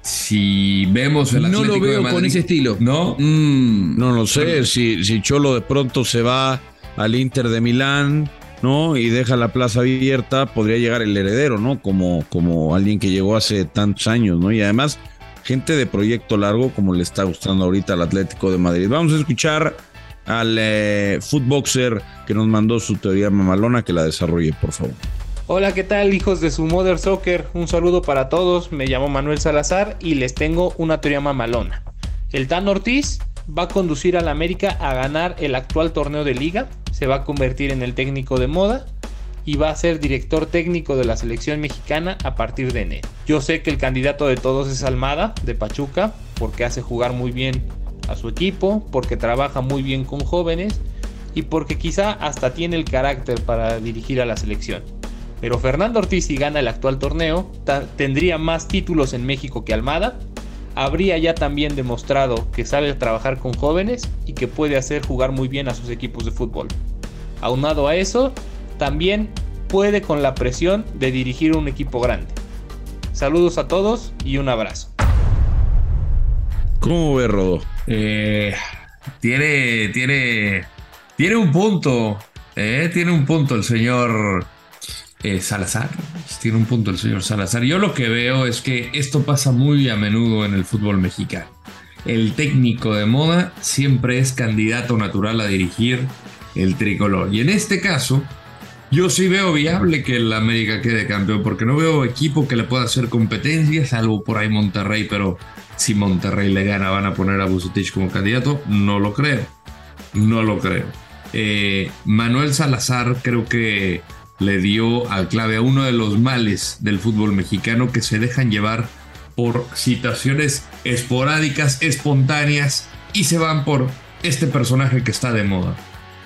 Si vemos el Atlético de Madrid... No lo veo Madrid, con ese estilo. ¿No? Mm, no lo sé. Si, si Cholo de pronto se va al Inter de Milán, ¿no? Y deja la plaza abierta, podría llegar el heredero, ¿no? Como, como alguien que llegó hace tantos años, ¿no? Y además, gente de proyecto largo, como le está gustando ahorita al Atlético de Madrid. Vamos a escuchar al eh, Footboxer, que nos mandó su teoría mamalona, que la desarrolle, por favor. Hola, ¿qué tal, hijos de su Mother Soccer? Un saludo para todos, me llamo Manuel Salazar y les tengo una teoría mamalona. El Tano Ortiz va a conducir al América a ganar el actual torneo de Liga, se va a convertir en el técnico de moda y va a ser director técnico de la selección mexicana a partir de enero. Yo sé que el candidato de todos es Almada, de Pachuca, porque hace jugar muy bien a su equipo, porque trabaja muy bien con jóvenes y porque quizá hasta tiene el carácter para dirigir a la selección. Pero Fernando Ortiz, si gana el actual torneo, ta- tendría más títulos en México que Almada, habría ya también demostrado que sabe trabajar con jóvenes y que puede hacer jugar muy bien a sus equipos de fútbol. Aunado a eso, también puede con la presión de dirigir un equipo grande. Saludos a todos y un abrazo. ¿Cómo ves, Rodo? Eh, tiene, tiene, tiene un punto, eh, tiene un punto el señor eh, Salazar. Tiene un punto el señor Salazar. Yo lo que veo es que esto pasa muy a menudo en el fútbol mexicano. El técnico de moda siempre es candidato natural a dirigir el tricolor. Y en este caso, yo sí veo viable que el América quede campeón, porque no veo equipo que le pueda hacer competencia, salvo por ahí Monterrey, pero si Monterrey le gana, ¿van a poner a Bucetich como candidato? No lo creo. No lo creo. Eh, Manuel Salazar creo que le dio al clave a uno de los males del fútbol mexicano, que se dejan llevar por situaciones esporádicas, espontáneas, y se van por este personaje que está de moda.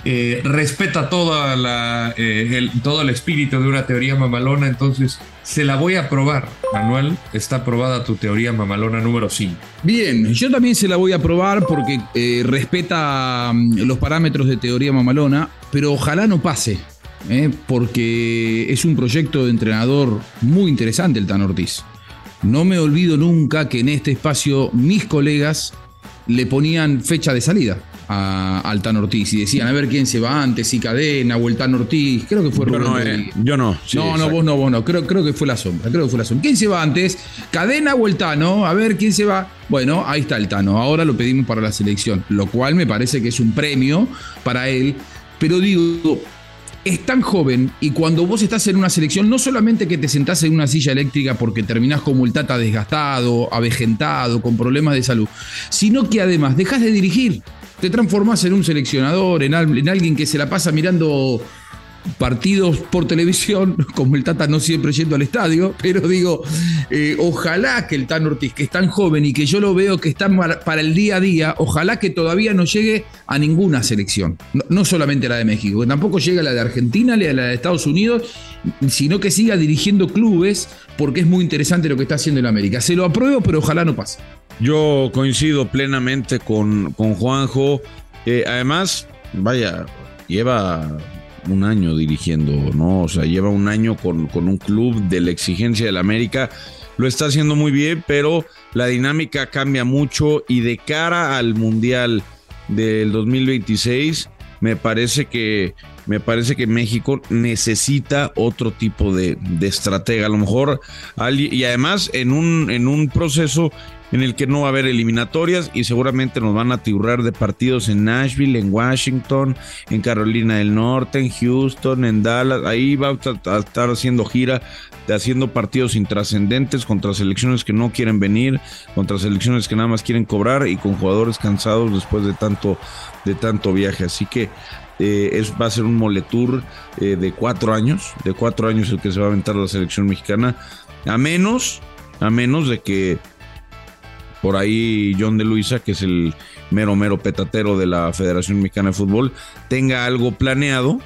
Eh, respeta toda la, eh, el, todo el espíritu de una teoría mamalona, entonces se la voy a probar. Manuel, está aprobada tu teoría mamalona número cinco. Bien, yo también se la voy a probar porque eh, respeta los parámetros de teoría mamalona, pero ojalá no pase, eh, porque es un proyecto de entrenador muy interesante el Tano Ortiz. No me olvido nunca que en este espacio mis colegas le ponían fecha de salida A, al Tano Ortiz y decían a ver quién se va antes, si Cadena o el Tano Ortiz. Creo que fue Rubén. Yo no, eh, yo no. Sí, no, no, vos no, vos no. Creo, creo que fue la sombra. Creo que fue la sombra. ¿Quién se va antes? ¿Cadena o el Tano? A ver quién se va. Bueno, ahí está el Tano. Ahora lo pedimos para la selección, lo cual me parece que es un premio para él. Pero digo, es tan joven, y cuando vos estás en una selección, no solamente que te sentás en una silla eléctrica porque terminás como el Tata desgastado, avejentado, con problemas de salud, sino que además dejás de dirigir. Te transformás en un seleccionador, en, al, en alguien que se la pasa mirando partidos por televisión, como el Tata, no siempre yendo al estadio, pero digo, eh, ojalá que el Tano Ortiz, que es tan joven y que yo lo veo que está para el día a día, ojalá que todavía no llegue a ninguna selección, no, no solamente la de México, que tampoco llegue a la de Argentina, ni a la de Estados Unidos, sino que siga dirigiendo clubes, porque es muy interesante lo que está haciendo el América. Se lo apruebo, pero ojalá no pase. Yo coincido plenamente con, con Juanjo. Eh, además, vaya, lleva un año dirigiendo, ¿no? O sea, lleva un año con, con un club de la exigencia del América. Lo está haciendo muy bien, pero la dinámica cambia mucho, y de cara al Mundial del dos mil veintiséis, me parece que, me parece que México necesita otro tipo de, de estratega. A lo mejor, y además en un, en un proceso en el que no va a haber eliminatorias y seguramente nos van a atiborrar de partidos en Nashville, en Washington, en Carolina del Norte, en Houston, en Dallas. Ahí va a estar haciendo gira, haciendo partidos intrascendentes contra selecciones que no quieren venir, contra selecciones que nada más quieren cobrar y con jugadores cansados después de tanto, de tanto viaje. Así que eh, es, va a ser un moletour eh, de cuatro años, de cuatro años el que se va a aventar la selección mexicana, a menos, a menos de que por ahí John de Luisa, que es el mero, mero petatero de la Federación Mexicana de Fútbol, tenga algo planeado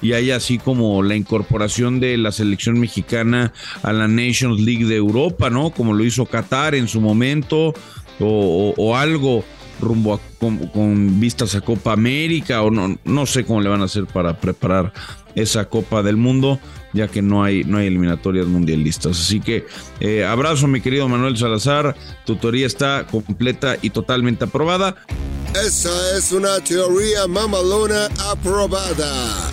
y haya así como la incorporación de la selección mexicana a la Nations League de Europa, ¿no? Como lo hizo Qatar en su momento, o, o, o algo rumbo a, con, con vistas a Copa América, o no, no sé cómo le van a hacer para preparar esa Copa del Mundo, ya que no hay, no hay eliminatorias mundialistas. Así que eh, abrazo, mi querido Manuel Salazar. Tu teoría está completa y totalmente aprobada. Esa es una teoría mamalona aprobada.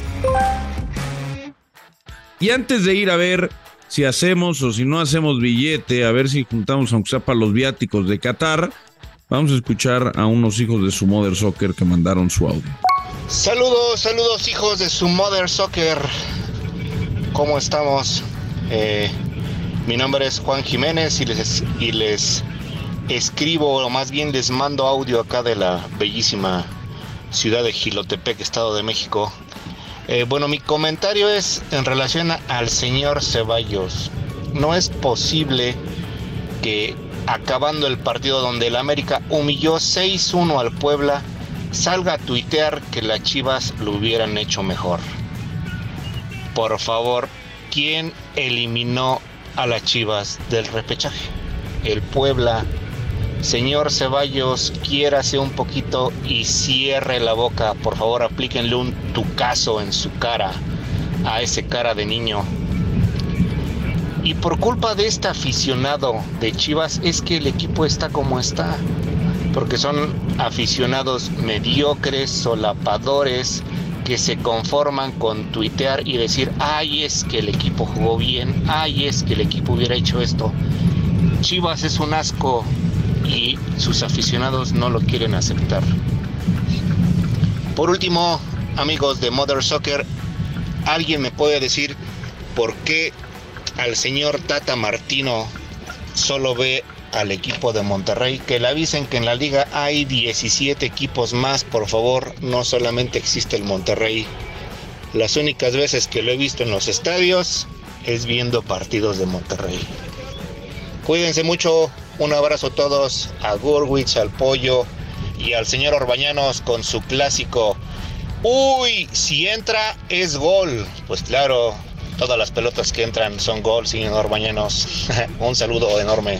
Y antes de ir a ver si hacemos o si no hacemos billete, a ver si juntamos aunque sea para los viáticos de Qatar. Vamos a escuchar a unos hijos de su Mother Soccer que mandaron su audio. Saludos, saludos hijos de su Mother Soccer. ¿Cómo estamos? Eh, mi nombre es Juan Jiménez y les, y les escribo, o más bien les mando audio acá de la bellísima ciudad de Jilotepec, Estado de México. Eh, bueno, mi comentario es en relación a, al señor Ceballos. No es posible que acabando el partido donde el América humilló seis uno al Puebla, salga a tuitear que las Chivas lo hubieran hecho mejor. Por favor, ¿quién eliminó a las Chivas del repechaje? El Puebla. Señor Ceballos, quiérase un poquito y cierre la boca. Por favor, aplíquenle un tucazo en su cara, a ese cara de niño. Y por culpa de este aficionado de Chivas es que el equipo está como está, porque son aficionados mediocres, solapadores, que se conforman con tuitear y decir, ay, es que el equipo jugó bien, ay, es que el equipo hubiera hecho esto. Chivas es un asco y sus aficionados no lo quieren aceptar. Por último, amigos de Mother Soccer, ¿alguien me puede decir por qué al señor Tata Martino solo ve al equipo de Monterrey? Que le avisen que en la liga hay diecisiete equipos más, por favor, no solamente existe el Monterrey. Las únicas veces que lo he visto en los estadios es viendo partidos de Monterrey. Cuídense mucho, un abrazo a todos, a Gurwitz, al Pollo y al señor Orbañanos con su clásico. Uy, si entra es gol. Pues claro, todas las pelotas que entran son gol, señor Bañanos. Un saludo enorme.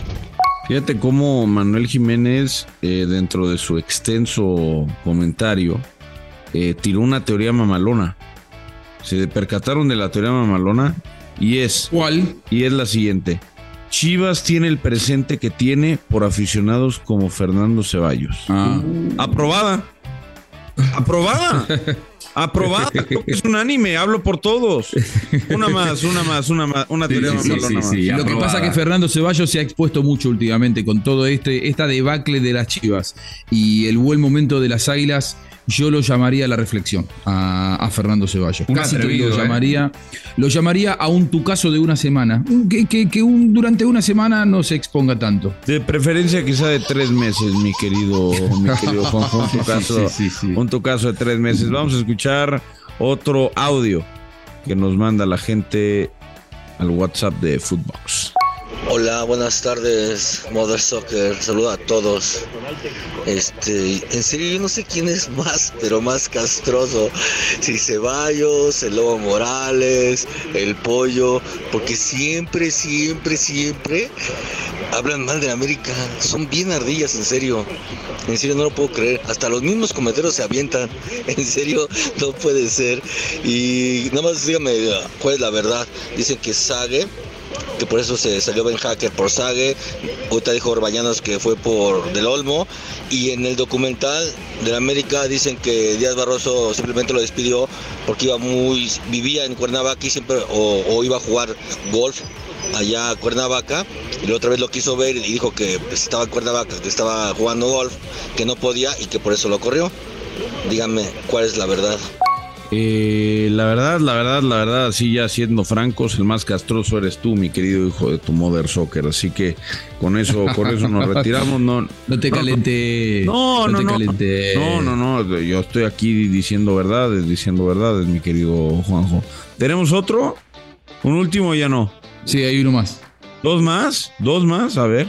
Fíjate cómo Manuel Jiménez, eh, dentro de su extenso comentario, eh, tiró una teoría mamalona. Se percataron de la teoría mamalona y es... ¿Cuál? Y es la siguiente. Chivas tiene el presente que tiene por aficionados como Fernando Ceballos. Ah. Aprobada. Aprobada. Aprobada, creo que es unánime, hablo por todos. Una más, una más, una más, una teoría sí, sí, más, sí, una sí, más. Sí, lo que pasa es que Fernando Ceballos se ha expuesto mucho últimamente con todo este, esta debacle de las Chivas y el buen momento de las Águilas. Yo lo llamaría a la reflexión a, a Fernando Ceballos. Un Casi atrevido, que lo llamaría, eh. lo llamaría a un tucazo de una semana. Que, que, que un, durante una semana no se exponga tanto. De preferencia quizá de tres meses, mi querido, mi querido Juanjo. Un tucazo, sí, sí, sí, sí. un tucazo de tres meses. Vamos a escuchar otro audio que nos manda la gente al WhatsApp de Footbox. Hola, buenas tardes, Mother Soccer, saludo a todos. Este, en serio yo no sé quién es más, pero más castroso, si Ceballos, el Lobo Morales, el Pollo, porque siempre, siempre, siempre hablan mal de la América, son bien ardillas, en serio, en serio no lo puedo creer, hasta los mismos cometeros se avientan, en serio no puede ser. Y nada más dígame cuál es la verdad, dicen que Sague, que por eso se salió Ben Hacker por Sague, ahorita dijo Orbañanos que fue por Del Olmo, y en el documental de la América dicen que Díaz Barroso simplemente lo despidió porque iba muy, vivía en Cuernavaca y siempre, o, o iba a jugar golf allá a Cuernavaca, y la otra vez lo quiso ver y dijo que estaba en Cuernavaca, que estaba jugando golf, que no podía y que por eso lo corrió. Díganme cuál es la verdad. Eh, la verdad, la verdad, la verdad, así ya siendo francos, el más castroso eres tú, mi querido hijo de tu Mother Soccer. Así que con eso, con eso nos retiramos. No, no te calenté. No, no, no. No, te calenté. No, no, no. Yo estoy aquí diciendo verdades, diciendo verdades, mi querido Juanjo. ¿Tenemos otro? ¿Un último ya no? Sí, hay uno más. ¿Dos más? ¿Dos más? A ver.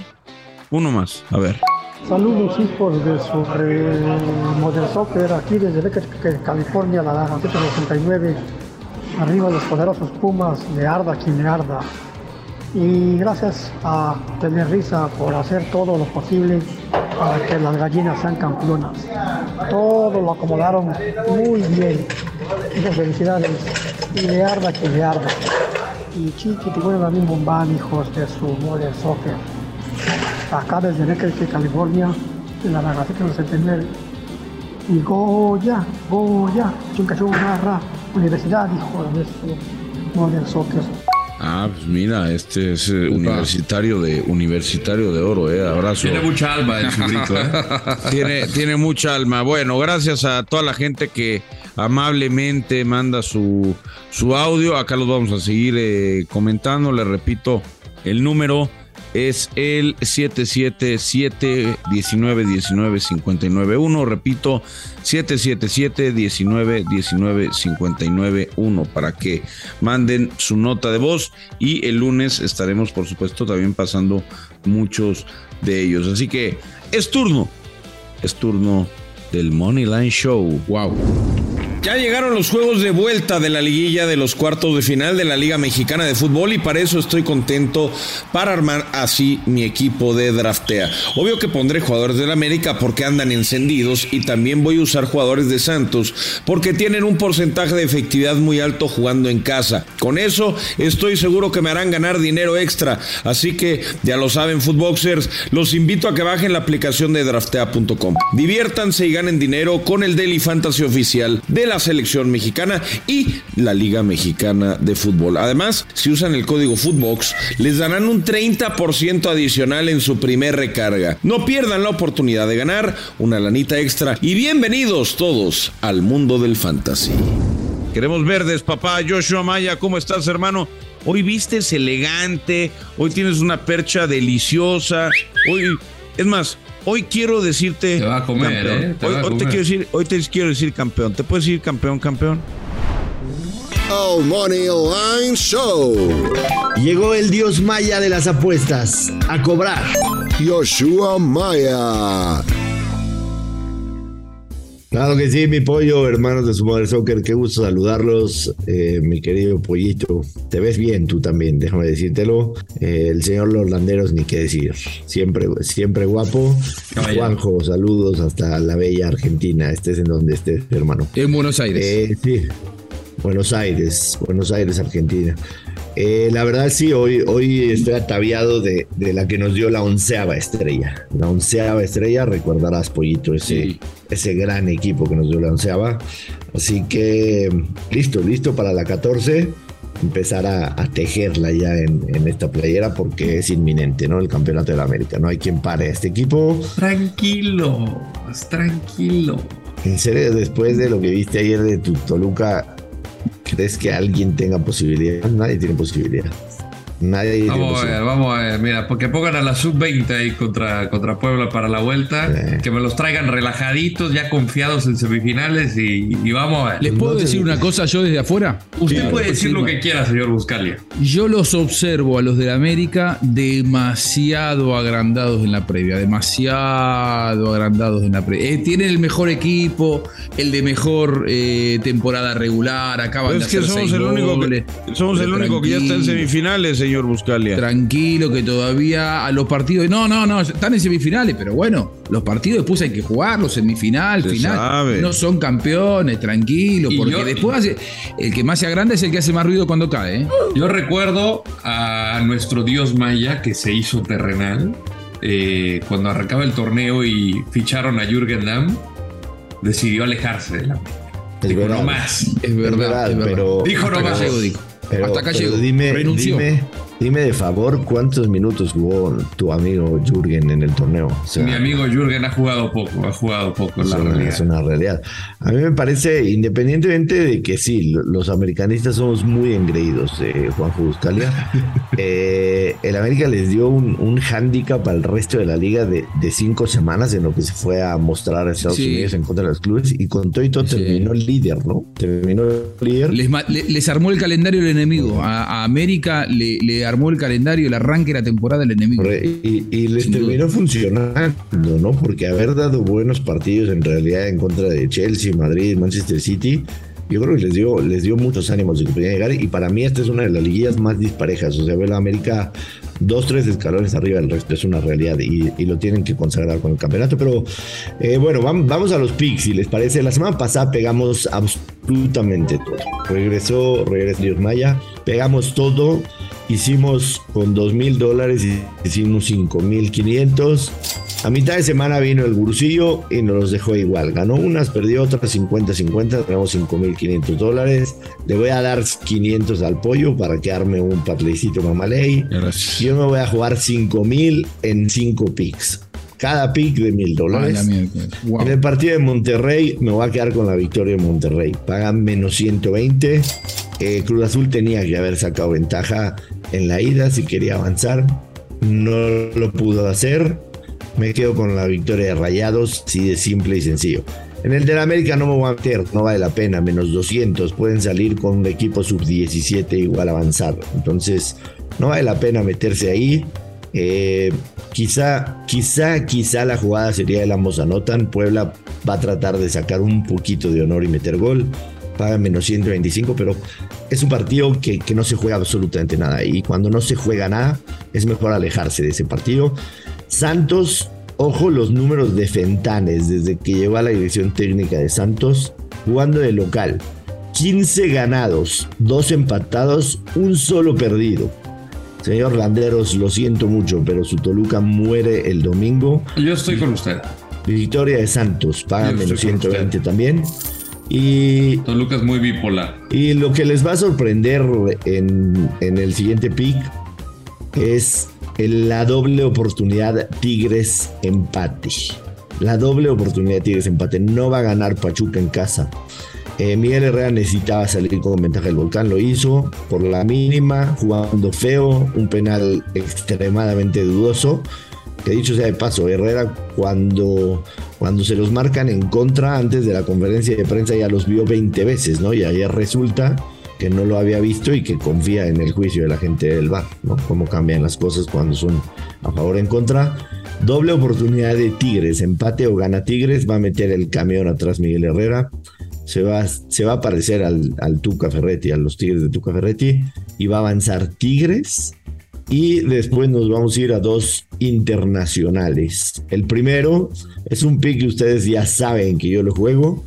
Uno más, a ver. Saludos hijos de sobre Mother Soccer, aquí desde Bakersfield, California, la setecientos sesenta y nueve, arriba los poderosos Pumas, le arda quien le arda. Y gracias a Tener Risa por hacer todo lo posible para que las gallinas sean campeonas. Todo lo acomodaron muy bien. Muchas felicidades. Y le arda quien le arda. Y chiqui, te vuelven a mi bombán, hijos de su Mother Soccer. Acá desde América, California, en la setecientos sesenta y nueve. Y Goya, Goya, Chunca Chungarra, Universidad, hijo de su Mother Soccer. Ah, pues mira, este es eh, universitario de universitario de oro, eh. Abrazo. Tiene mucha alma el grito, eh. tiene, tiene mucha alma. Bueno, gracias a toda la gente que amablemente manda su, su audio. Acá los vamos a seguir eh, comentando. Les repito, el número es el siete siete siete, uno nueve uno nueve, cinco nueve uno. Repito, siete siete siete, uno nueve uno nueve, cinco nueve uno para que manden su nota de voz. Y el lunes estaremos, por supuesto, también pasando muchos de ellos. Así que es turno. Es turno del Moneyline Show. ¡Wow! Ya llegaron los juegos de vuelta de la liguilla de los cuartos de final de la Liga Mexicana de Fútbol y para eso estoy contento para armar así mi equipo de draftea. Obvio que pondré jugadores del América porque andan encendidos y también voy a usar jugadores de Santos porque tienen un porcentaje de efectividad muy alto jugando en casa. Con eso estoy seguro que me harán ganar dinero extra. Así que ya lo saben, Footboxers, los invito a que bajen la aplicación de draftea punto com. Diviértanse y ganen dinero con el Daily Fantasy oficial de la La selección mexicana y la Liga Mexicana de Fútbol. Además, si usan el código Footbox, les darán un treinta por ciento adicional en su primer recarga. No pierdan la oportunidad de ganar una lanita extra y bienvenidos todos al mundo del fantasy. Queremos verdes, papá. Joshua Maya, ¿cómo estás, hermano? Hoy vistes elegante, hoy tienes una percha deliciosa. Hoy, es más, hoy quiero decirte. Te va a comer, campeón. ¿eh? Te hoy, va a hoy, comer. Te quiero decir, hoy te quiero decir campeón. ¿Te puedes decir campeón, campeón? Oh, Money Line Show. Llegó el dios maya de las apuestas a cobrar. Joshua Maya. Claro que sí, mi pollo, hermanos de su Mother Soccer, qué gusto saludarlos, eh, mi querido pollito. Te ves bien tú también, déjame decírtelo. Eh, el señor Los Landeros, ni qué decir. Siempre, siempre guapo. Caballero. Juanjo, saludos hasta la bella Argentina, estés en donde estés, hermano. En Buenos Aires. Eh, sí, Buenos Aires, Buenos Aires, Argentina. Eh, la verdad sí, hoy, hoy estoy ataviado de, de la que nos dio la onceava estrella. La onceava estrella, recordarás, pollito, ese, sí. ese gran equipo que nos dio la onceava. Así que listo, listo para la catorce. Empezar a, a tejerla ya en, en esta playera porque es inminente, ¿no? El campeonato de la América. No hay quien pare a este equipo. Tranquilo, tranquilo. En serio, después de lo que viste ayer de tu Toluca... ¿Crees que alguien tenga posibilidad? Nadie tiene posibilidad. Nadie vamos tiene posibilidad. A ver, vamos a ver. Mira, porque pongan a la sub veinte ahí contra, contra Puebla para la vuelta. Eh. Que me los traigan relajaditos, ya confiados en semifinales y, y vamos a ver. ¿Les puedo no decir te... una cosa yo desde afuera? Usted claro, puede decir lo que quiera, señor Buscalia. Yo los observo a los del América demasiado agrandados en la previa. Demasiado agrandados en la previa. Eh, tienen el mejor equipo, el de mejor eh, temporada regular. Acaban pues de hacer seis goles. Que, somos el único que ya está en semifinales, señor Buscalia. Tranquilo, que todavía a los partidos... No, no, no, están en semifinales, pero bueno, los partidos después hay que jugarlos, semifinal, se final. Sabe. No son campeones, tranquilo, porque yo, después hace, el que más se agranda es el que hace más ruido cuando cae. ¿eh? Yo recuerdo a nuestro dios maya que se hizo terrenal eh, cuando arrancaba el torneo y ficharon a Jürgen Damm, decidió alejarse de la... Es dijo, verdad, no más. Es verdad, es verdad, es verdad. Pero dijo no más. Dijo. Pero, hasta acá llegó. Dime, dime, dime de favor cuántos minutos jugó tu amigo Jürgen en el torneo. O sea, mi amigo Jürgen ha jugado poco, ha jugado poco. Es, la una, realidad. es una realidad. A mí me parece, independientemente de que sí, los americanistas somos muy engreídos, eh, Juanjo Buscalia. eh, el América les dio un, un hándicap al resto de la liga de, de cinco semanas en lo que se fue a mostrar a Estados sí. Unidos en contra de los clubes y con todo y todo sí. terminó líder, ¿no? Terminó líder. Les, les armó el calendario el enemigo. A, a América le, le armó el calendario, el arranque de la temporada del enemigo. Y, y les terminó funcionando, ¿no? Porque haber dado buenos partidos en realidad en contra de Chelsea, Madrid, Manchester City, yo creo que les dio, les dio muchos ánimos de que podían llegar. Y para mí esta es una de las liguillas más disparejas. O sea, ver a América dos, tres escalones arriba del resto es una realidad y, y lo tienen que consagrar con el campeonato. Pero eh, bueno, vamos, vamos a los picks, si les parece. La semana pasada pegamos absolutamente todo. Regresó, regresó Dios Maya, pegamos todo. Hicimos con dos mil dólares, hicimos cinco mil quinientos. A mitad de semana vino el gurusillo y nos los dejó igual. Ganó unas, perdió otras, cincuenta cincuenta. Ganamos cinco mil quinientos dólares. Le voy a dar quinientos al pollo para que arme un parleycito mamaley. Gracias. Yo me voy a jugar cinco mil en cinco picks. Cada pick de mil dólares. Wow. En el partido de Monterrey me voy a quedar con la victoria de Monterrey. Pagan menos ciento veinte. Eh, Cruz Azul tenía que haber sacado ventaja en la ida si quería avanzar. No lo pudo hacer. Me quedo con la victoria de Rayados, sí, de simple y sencillo. En el de la América no me voy a meter, no vale la pena, menos doscientos. Pueden salir con un equipo sub diecisiete igual avanzado. Entonces, no vale la pena meterse ahí. Eh, quizá, quizá, quizá la jugada sería el ambos anotan. Puebla va a tratar de sacar un poquito de honor y meter gol. Pagan menos ciento veinticinco, pero es un partido que, que no se juega absolutamente nada. Y cuando no se juega nada, es mejor alejarse de ese partido. Santos, ojo los números de Fentanes desde que llegó a la dirección técnica de Santos, jugando de local. quince ganados, dos empatados, un solo perdido. Señor Landeros, lo siento mucho, pero su Toluca muere el domingo. Yo estoy con usted. Victoria de Santos, paga menos ciento veinte también. Y Toluca es muy bipolar. Y lo que les va a sorprender en, en el siguiente pick es la doble oportunidad Tigres empate. La doble oportunidad Tigres empate. No va a ganar Pachuca en casa. Eh, Miguel Herrera necesitaba salir con ventaja del Volcán. Lo hizo por la mínima, jugando feo, un penal extremadamente dudoso. Que dicho sea de paso, Herrera cuando, cuando se los marcan en contra antes de la conferencia de prensa ya los vio veinte veces, ¿no? Y ayer resulta que no lo había visto y que confía en el juicio de la gente del V A R, ¿no? Cómo cambian las cosas cuando son a favor o en contra. Doble oportunidad de Tigres, empate o gana Tigres, va a meter el camión atrás Miguel Herrera. Se va, se va a parecer al, al Tuca Ferretti, a los Tigres de Tuca Ferretti, y va a avanzar Tigres. Y después nos vamos a ir a dos internacionales. El primero es un pick que ustedes ya saben que yo lo juego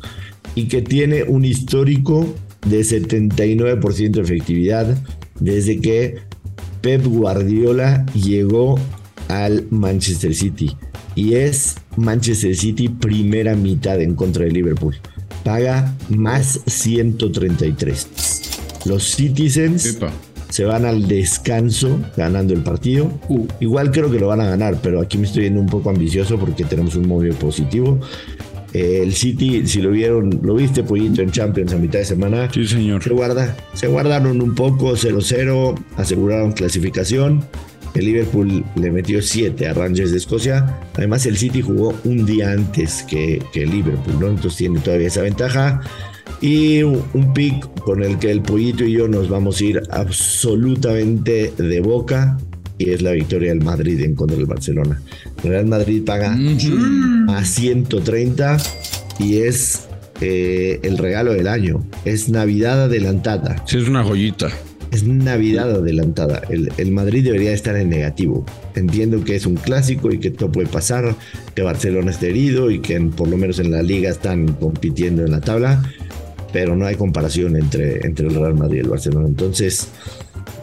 y que tiene un histórico de setenta y nueve por ciento de efectividad desde que Pep Guardiola llegó al Manchester City. Y es Manchester City primera mitad en contra de Liverpool. Paga más ciento treinta y tres. Los Citizens... Epa. Se van al descanso ganando el partido. Uh, Igual creo que lo van a ganar, pero aquí me estoy yendo un poco ambicioso porque tenemos un móvil positivo. Eh, el City, si lo vieron, lo viste, pollito, en Champions a mitad de semana. Sí, señor. Se, guarda, se guardaron un poco, cero cero, aseguraron clasificación. El Liverpool le metió siete a Rangers de Escocia. Además, el City jugó un día antes que, que el Liverpool, ¿no? Entonces tiene todavía esa ventaja. Y un pick con el que el pollito y yo nos vamos a ir absolutamente de boca, y es la victoria del Madrid en contra del Barcelona. Real Madrid paga mm-hmm. a ciento treinta y es eh, el regalo del año. Es Navidad adelantada. Sí, es una joyita. Es Navidad adelantada. El, el Madrid debería estar en negativo. Entiendo que es un clásico y que todo puede pasar, que Barcelona esté herido y que en, por lo menos en la liga están compitiendo en la tabla, pero no hay comparación entre, entre el Real Madrid y el Barcelona. Entonces,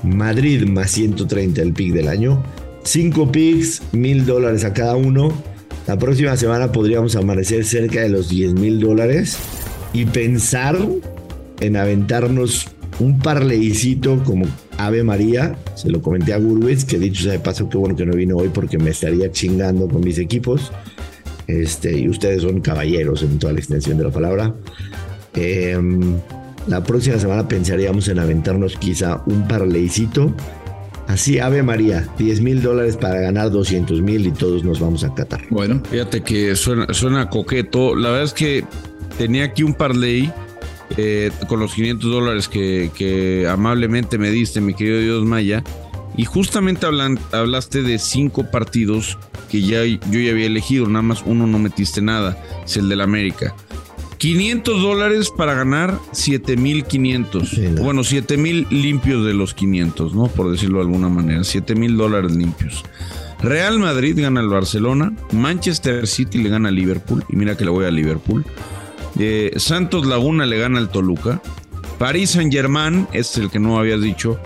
Madrid más ciento treinta el pick del año. Cinco picks, mil dólares a cada uno. La próxima semana podríamos amanecer cerca de los diez mil dólares y pensar en aventarnos un parleycito como Ave María. Se lo comenté a Gurwitz, que dicho sea de paso, qué bueno que no vino hoy porque me estaría chingando con mis equipos. Este, y ustedes son caballeros en toda la extensión de la palabra. Eh, la próxima semana pensaríamos en aventarnos quizá un parleycito. Así, Ave María, diez mil dólares para ganar doscientos mil y todos nos vamos a Qatar. Bueno, fíjate que suena, suena coqueto. La verdad es que tenía aquí un parley eh, con los quinientos dólares que, que amablemente me diste, mi querido Dios Maya. Y justamente hablan, hablaste de cinco partidos que ya, yo ya había elegido. Nada más uno no metiste nada, es el del América. quinientos dólares para ganar siete mil quinientos. Sí, no. Bueno, siete mil limpios de los quinientos, ¿no? Por decirlo de alguna manera. siete mil dólares limpios. Real Madrid gana al Barcelona. Manchester City le gana a Liverpool. Y mira que le voy a Liverpool. Eh, Santos Laguna le gana al Toluca. París Saint-Germain, este es el que no habías dicho,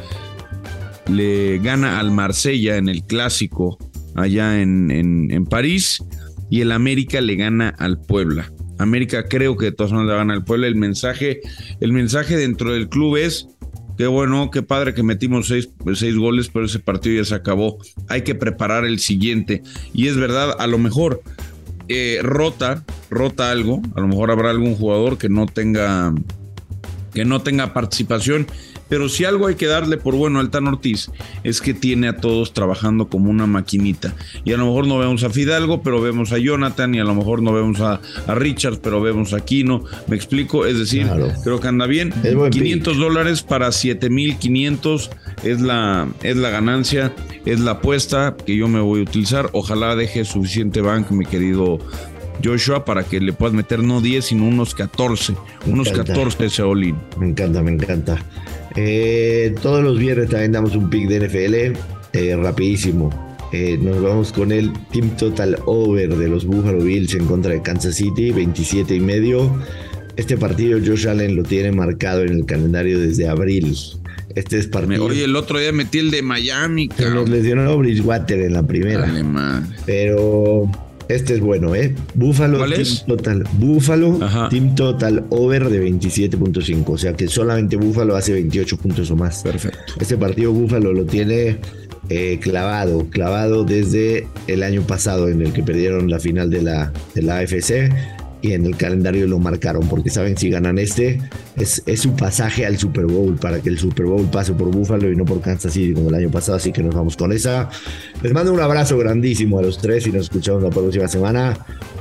le gana al Marsella en el clásico allá en, en, en París. y el América le gana al Puebla. América creo que de todas maneras le gana al Puebla. El mensaje, el mensaje dentro del club es que bueno, qué padre que metimos seis, seis goles, pero ese partido ya se acabó. Hay que preparar el siguiente. Y es verdad, a lo mejor eh, rota, rota algo. A lo mejor habrá algún jugador que no tenga, que no tenga participación. Pero si algo hay que darle por bueno al Tano Ortiz es que tiene a todos trabajando como una maquinita. Y a lo mejor no vemos a Fidalgo, pero vemos a Jonathan, y a lo mejor no vemos a, a Richard, pero vemos a Quino. ¿Me explico? Es decir, claro, creo que anda bien. quinientos dólares para siete mil quinientos es la, es la ganancia, es la apuesta que yo me voy a utilizar. Ojalá deje suficiente bank, mi querido Joshua, para que le puedas meter no diez, sino unos catorce. Me unos encanta. catorce ese all-in. Me encanta, me encanta. Eh, todos los viernes también damos un pick de N F L, eh, rapidísimo. Eh, nos vamos con el Team Total Over de los Buffalo Bills en contra de Kansas City, veintisiete y medio. Este partido Josh Allen lo tiene marcado en el calendario desde abril. Este es partido. Oye, el otro día metí el de Miami, cabrón. Nos lesionó Bridgewater en la primera. Dale, man. Pero este es bueno, ¿eh? Buffalo Team es? Total. Buffalo Ajá. Team Total Over de veintisiete punto cinco. O sea que solamente Buffalo hace veintiocho puntos o más. Perfecto. Este partido Buffalo lo tiene eh, clavado, clavado desde el año pasado en el que perdieron la final de la, de la A F C. Y en el calendario lo marcaron porque saben, si ganan este es, es su pasaje al Super Bowl, para que el Super Bowl pase por Buffalo y no por Kansas City como el año pasado. Así que nos vamos con esa. Les mando un abrazo grandísimo a los tres y nos escuchamos la próxima semana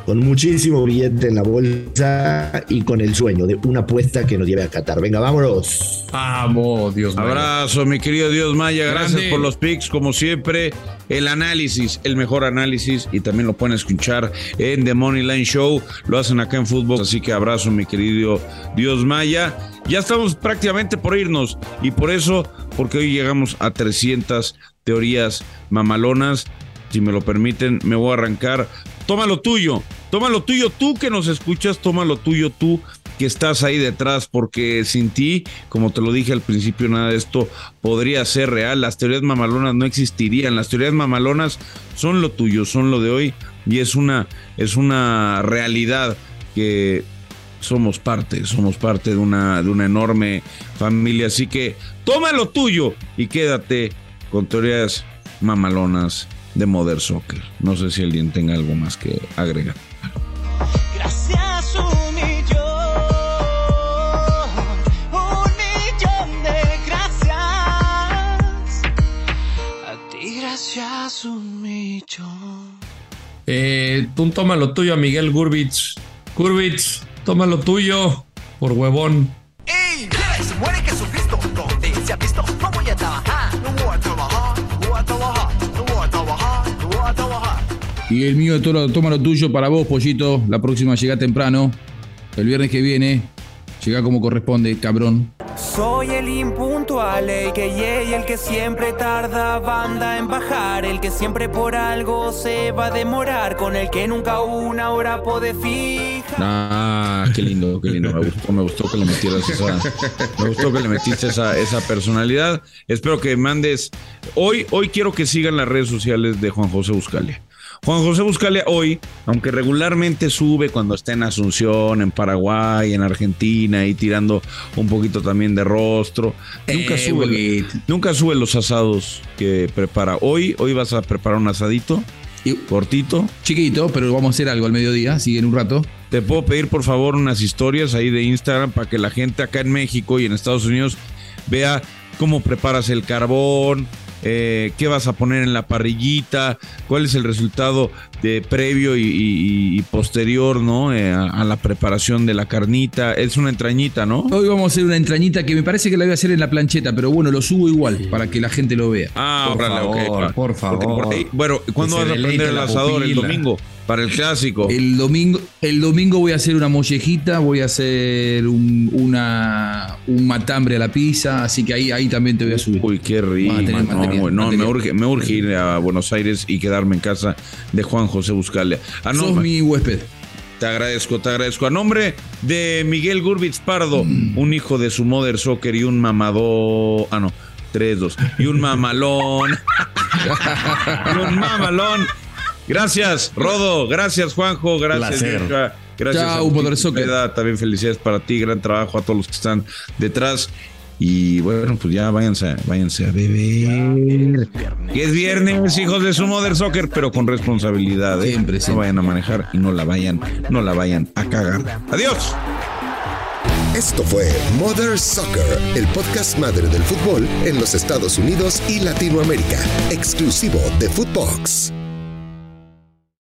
con muchísimo billete en la bolsa y con el sueño de una apuesta que nos lleve a Qatar. Venga, vámonos. Vamos, Dios Maya. Abrazo, mi querido Dios Maya. Gracias Grande. por los picks, como siempre. El análisis, el mejor análisis, y también lo pueden escuchar en The Money Line Show. Lo hacen acá en Fútbol. Así que abrazo, mi querido Dios Maya. Ya estamos prácticamente por irnos, y por eso, porque hoy llegamos a trescientas teorías mamalonas. Si me lo permiten, me voy a arrancar. Toma lo tuyo, toma lo tuyo tú que nos escuchas, toma lo tuyo tú que estás ahí detrás, porque sin ti, como te lo dije al principio, nada de esto podría ser real. Las teorías mamalonas no existirían. Las teorías mamalonas son lo tuyo, son lo de hoy, y es una, es una realidad que somos parte, somos parte de una, de una enorme familia. Así que toma lo tuyo y quédate con teorías mamalonas de Mother Soccer. No sé si alguien tenga algo más que agregar. Gracias. Eh, tú toma lo tuyo a Miguel Gurwitz. Gurwitz, toma lo tuyo por huevón. ¡Ey! Se muere Jesucristo, ¿dónde se ha visto? No voy a trabajar, no voy a trabajar, no voy a trabajar, no voy a trabajar, no voy a trabajar. Y el mío, toma lo tuyo para vos, pollito. La próxima llega temprano. El viernes que viene, llega como corresponde, cabrón. Soy el impuntual, el que llega, el que siempre tarda, banda en bajar, el que siempre por algo se va a demorar, con el que nunca una hora puede fijar. Ah, qué lindo, qué lindo. Me gustó, me gustó que le metieras esa, me gustó que le metiste esa, esa personalidad. Espero que mandes. Hoy, hoy quiero que sigan las redes sociales de Juan José Buscalia. Juan José Buscalia hoy, aunque regularmente sube cuando está en Asunción, en Paraguay, en Argentina, y tirando un poquito también de rostro, eh, nunca sube wey. nunca sube los asados que prepara. Hoy, hoy vas a preparar un asadito y, cortito. Chiquito, pero vamos a hacer algo al mediodía, así en un rato. Te puedo pedir por favor unas historias ahí de Instagram para que la gente acá en México y en Estados Unidos vea cómo preparas el carbón. Eh, ¿Qué vas a poner en la parrillita? ¿Cuál es el resultado de previo y, y, y posterior, ¿no? Eh, a, a la preparación de la carnita. Es una entrañita, ¿no? Hoy vamos a hacer una entrañita que me parece que la voy a hacer en la plancheta, pero bueno, lo subo igual sí. para que la gente lo vea. Ah, por favor, okay, claro. por favor. Por ahí, bueno, ¿cuándo vas a prender el asador? El domingo. Para el clásico. El domingo, el domingo voy a hacer una mollejita, voy a hacer un, una, un matambre a la pizza, así que ahí, ahí también te voy a subir. Uy, qué rico. No, material, no me, urge, me urge ir a Buenos Aires y quedarme en casa de Juan José Buscalia. Ah, no, sos mi huésped. Te agradezco, te agradezco. A nombre de Miguel Gurwitz Pardo, mm. un hijo de su Mother Soccer y un mamador. Ah, no, tres, dos. Y un mamalón. y un mamalón. Gracias, Rodo. Gracias, Juanjo. Gracias, Joshua. Gracias. Chao, Mother Soccer. También felicidades para ti. Gran trabajo a todos los que están detrás. Y bueno, pues ya váyanse, váyanse a beber. Que es viernes, hijos de su Mother Soccer, pero con responsabilidad. ¿eh? Siempre, siempre. No vayan a manejar y no la vayan, no la vayan a cagar. Adiós. Esto fue Mother Soccer, el podcast madre del fútbol en los Estados Unidos y Latinoamérica, exclusivo de Footbox.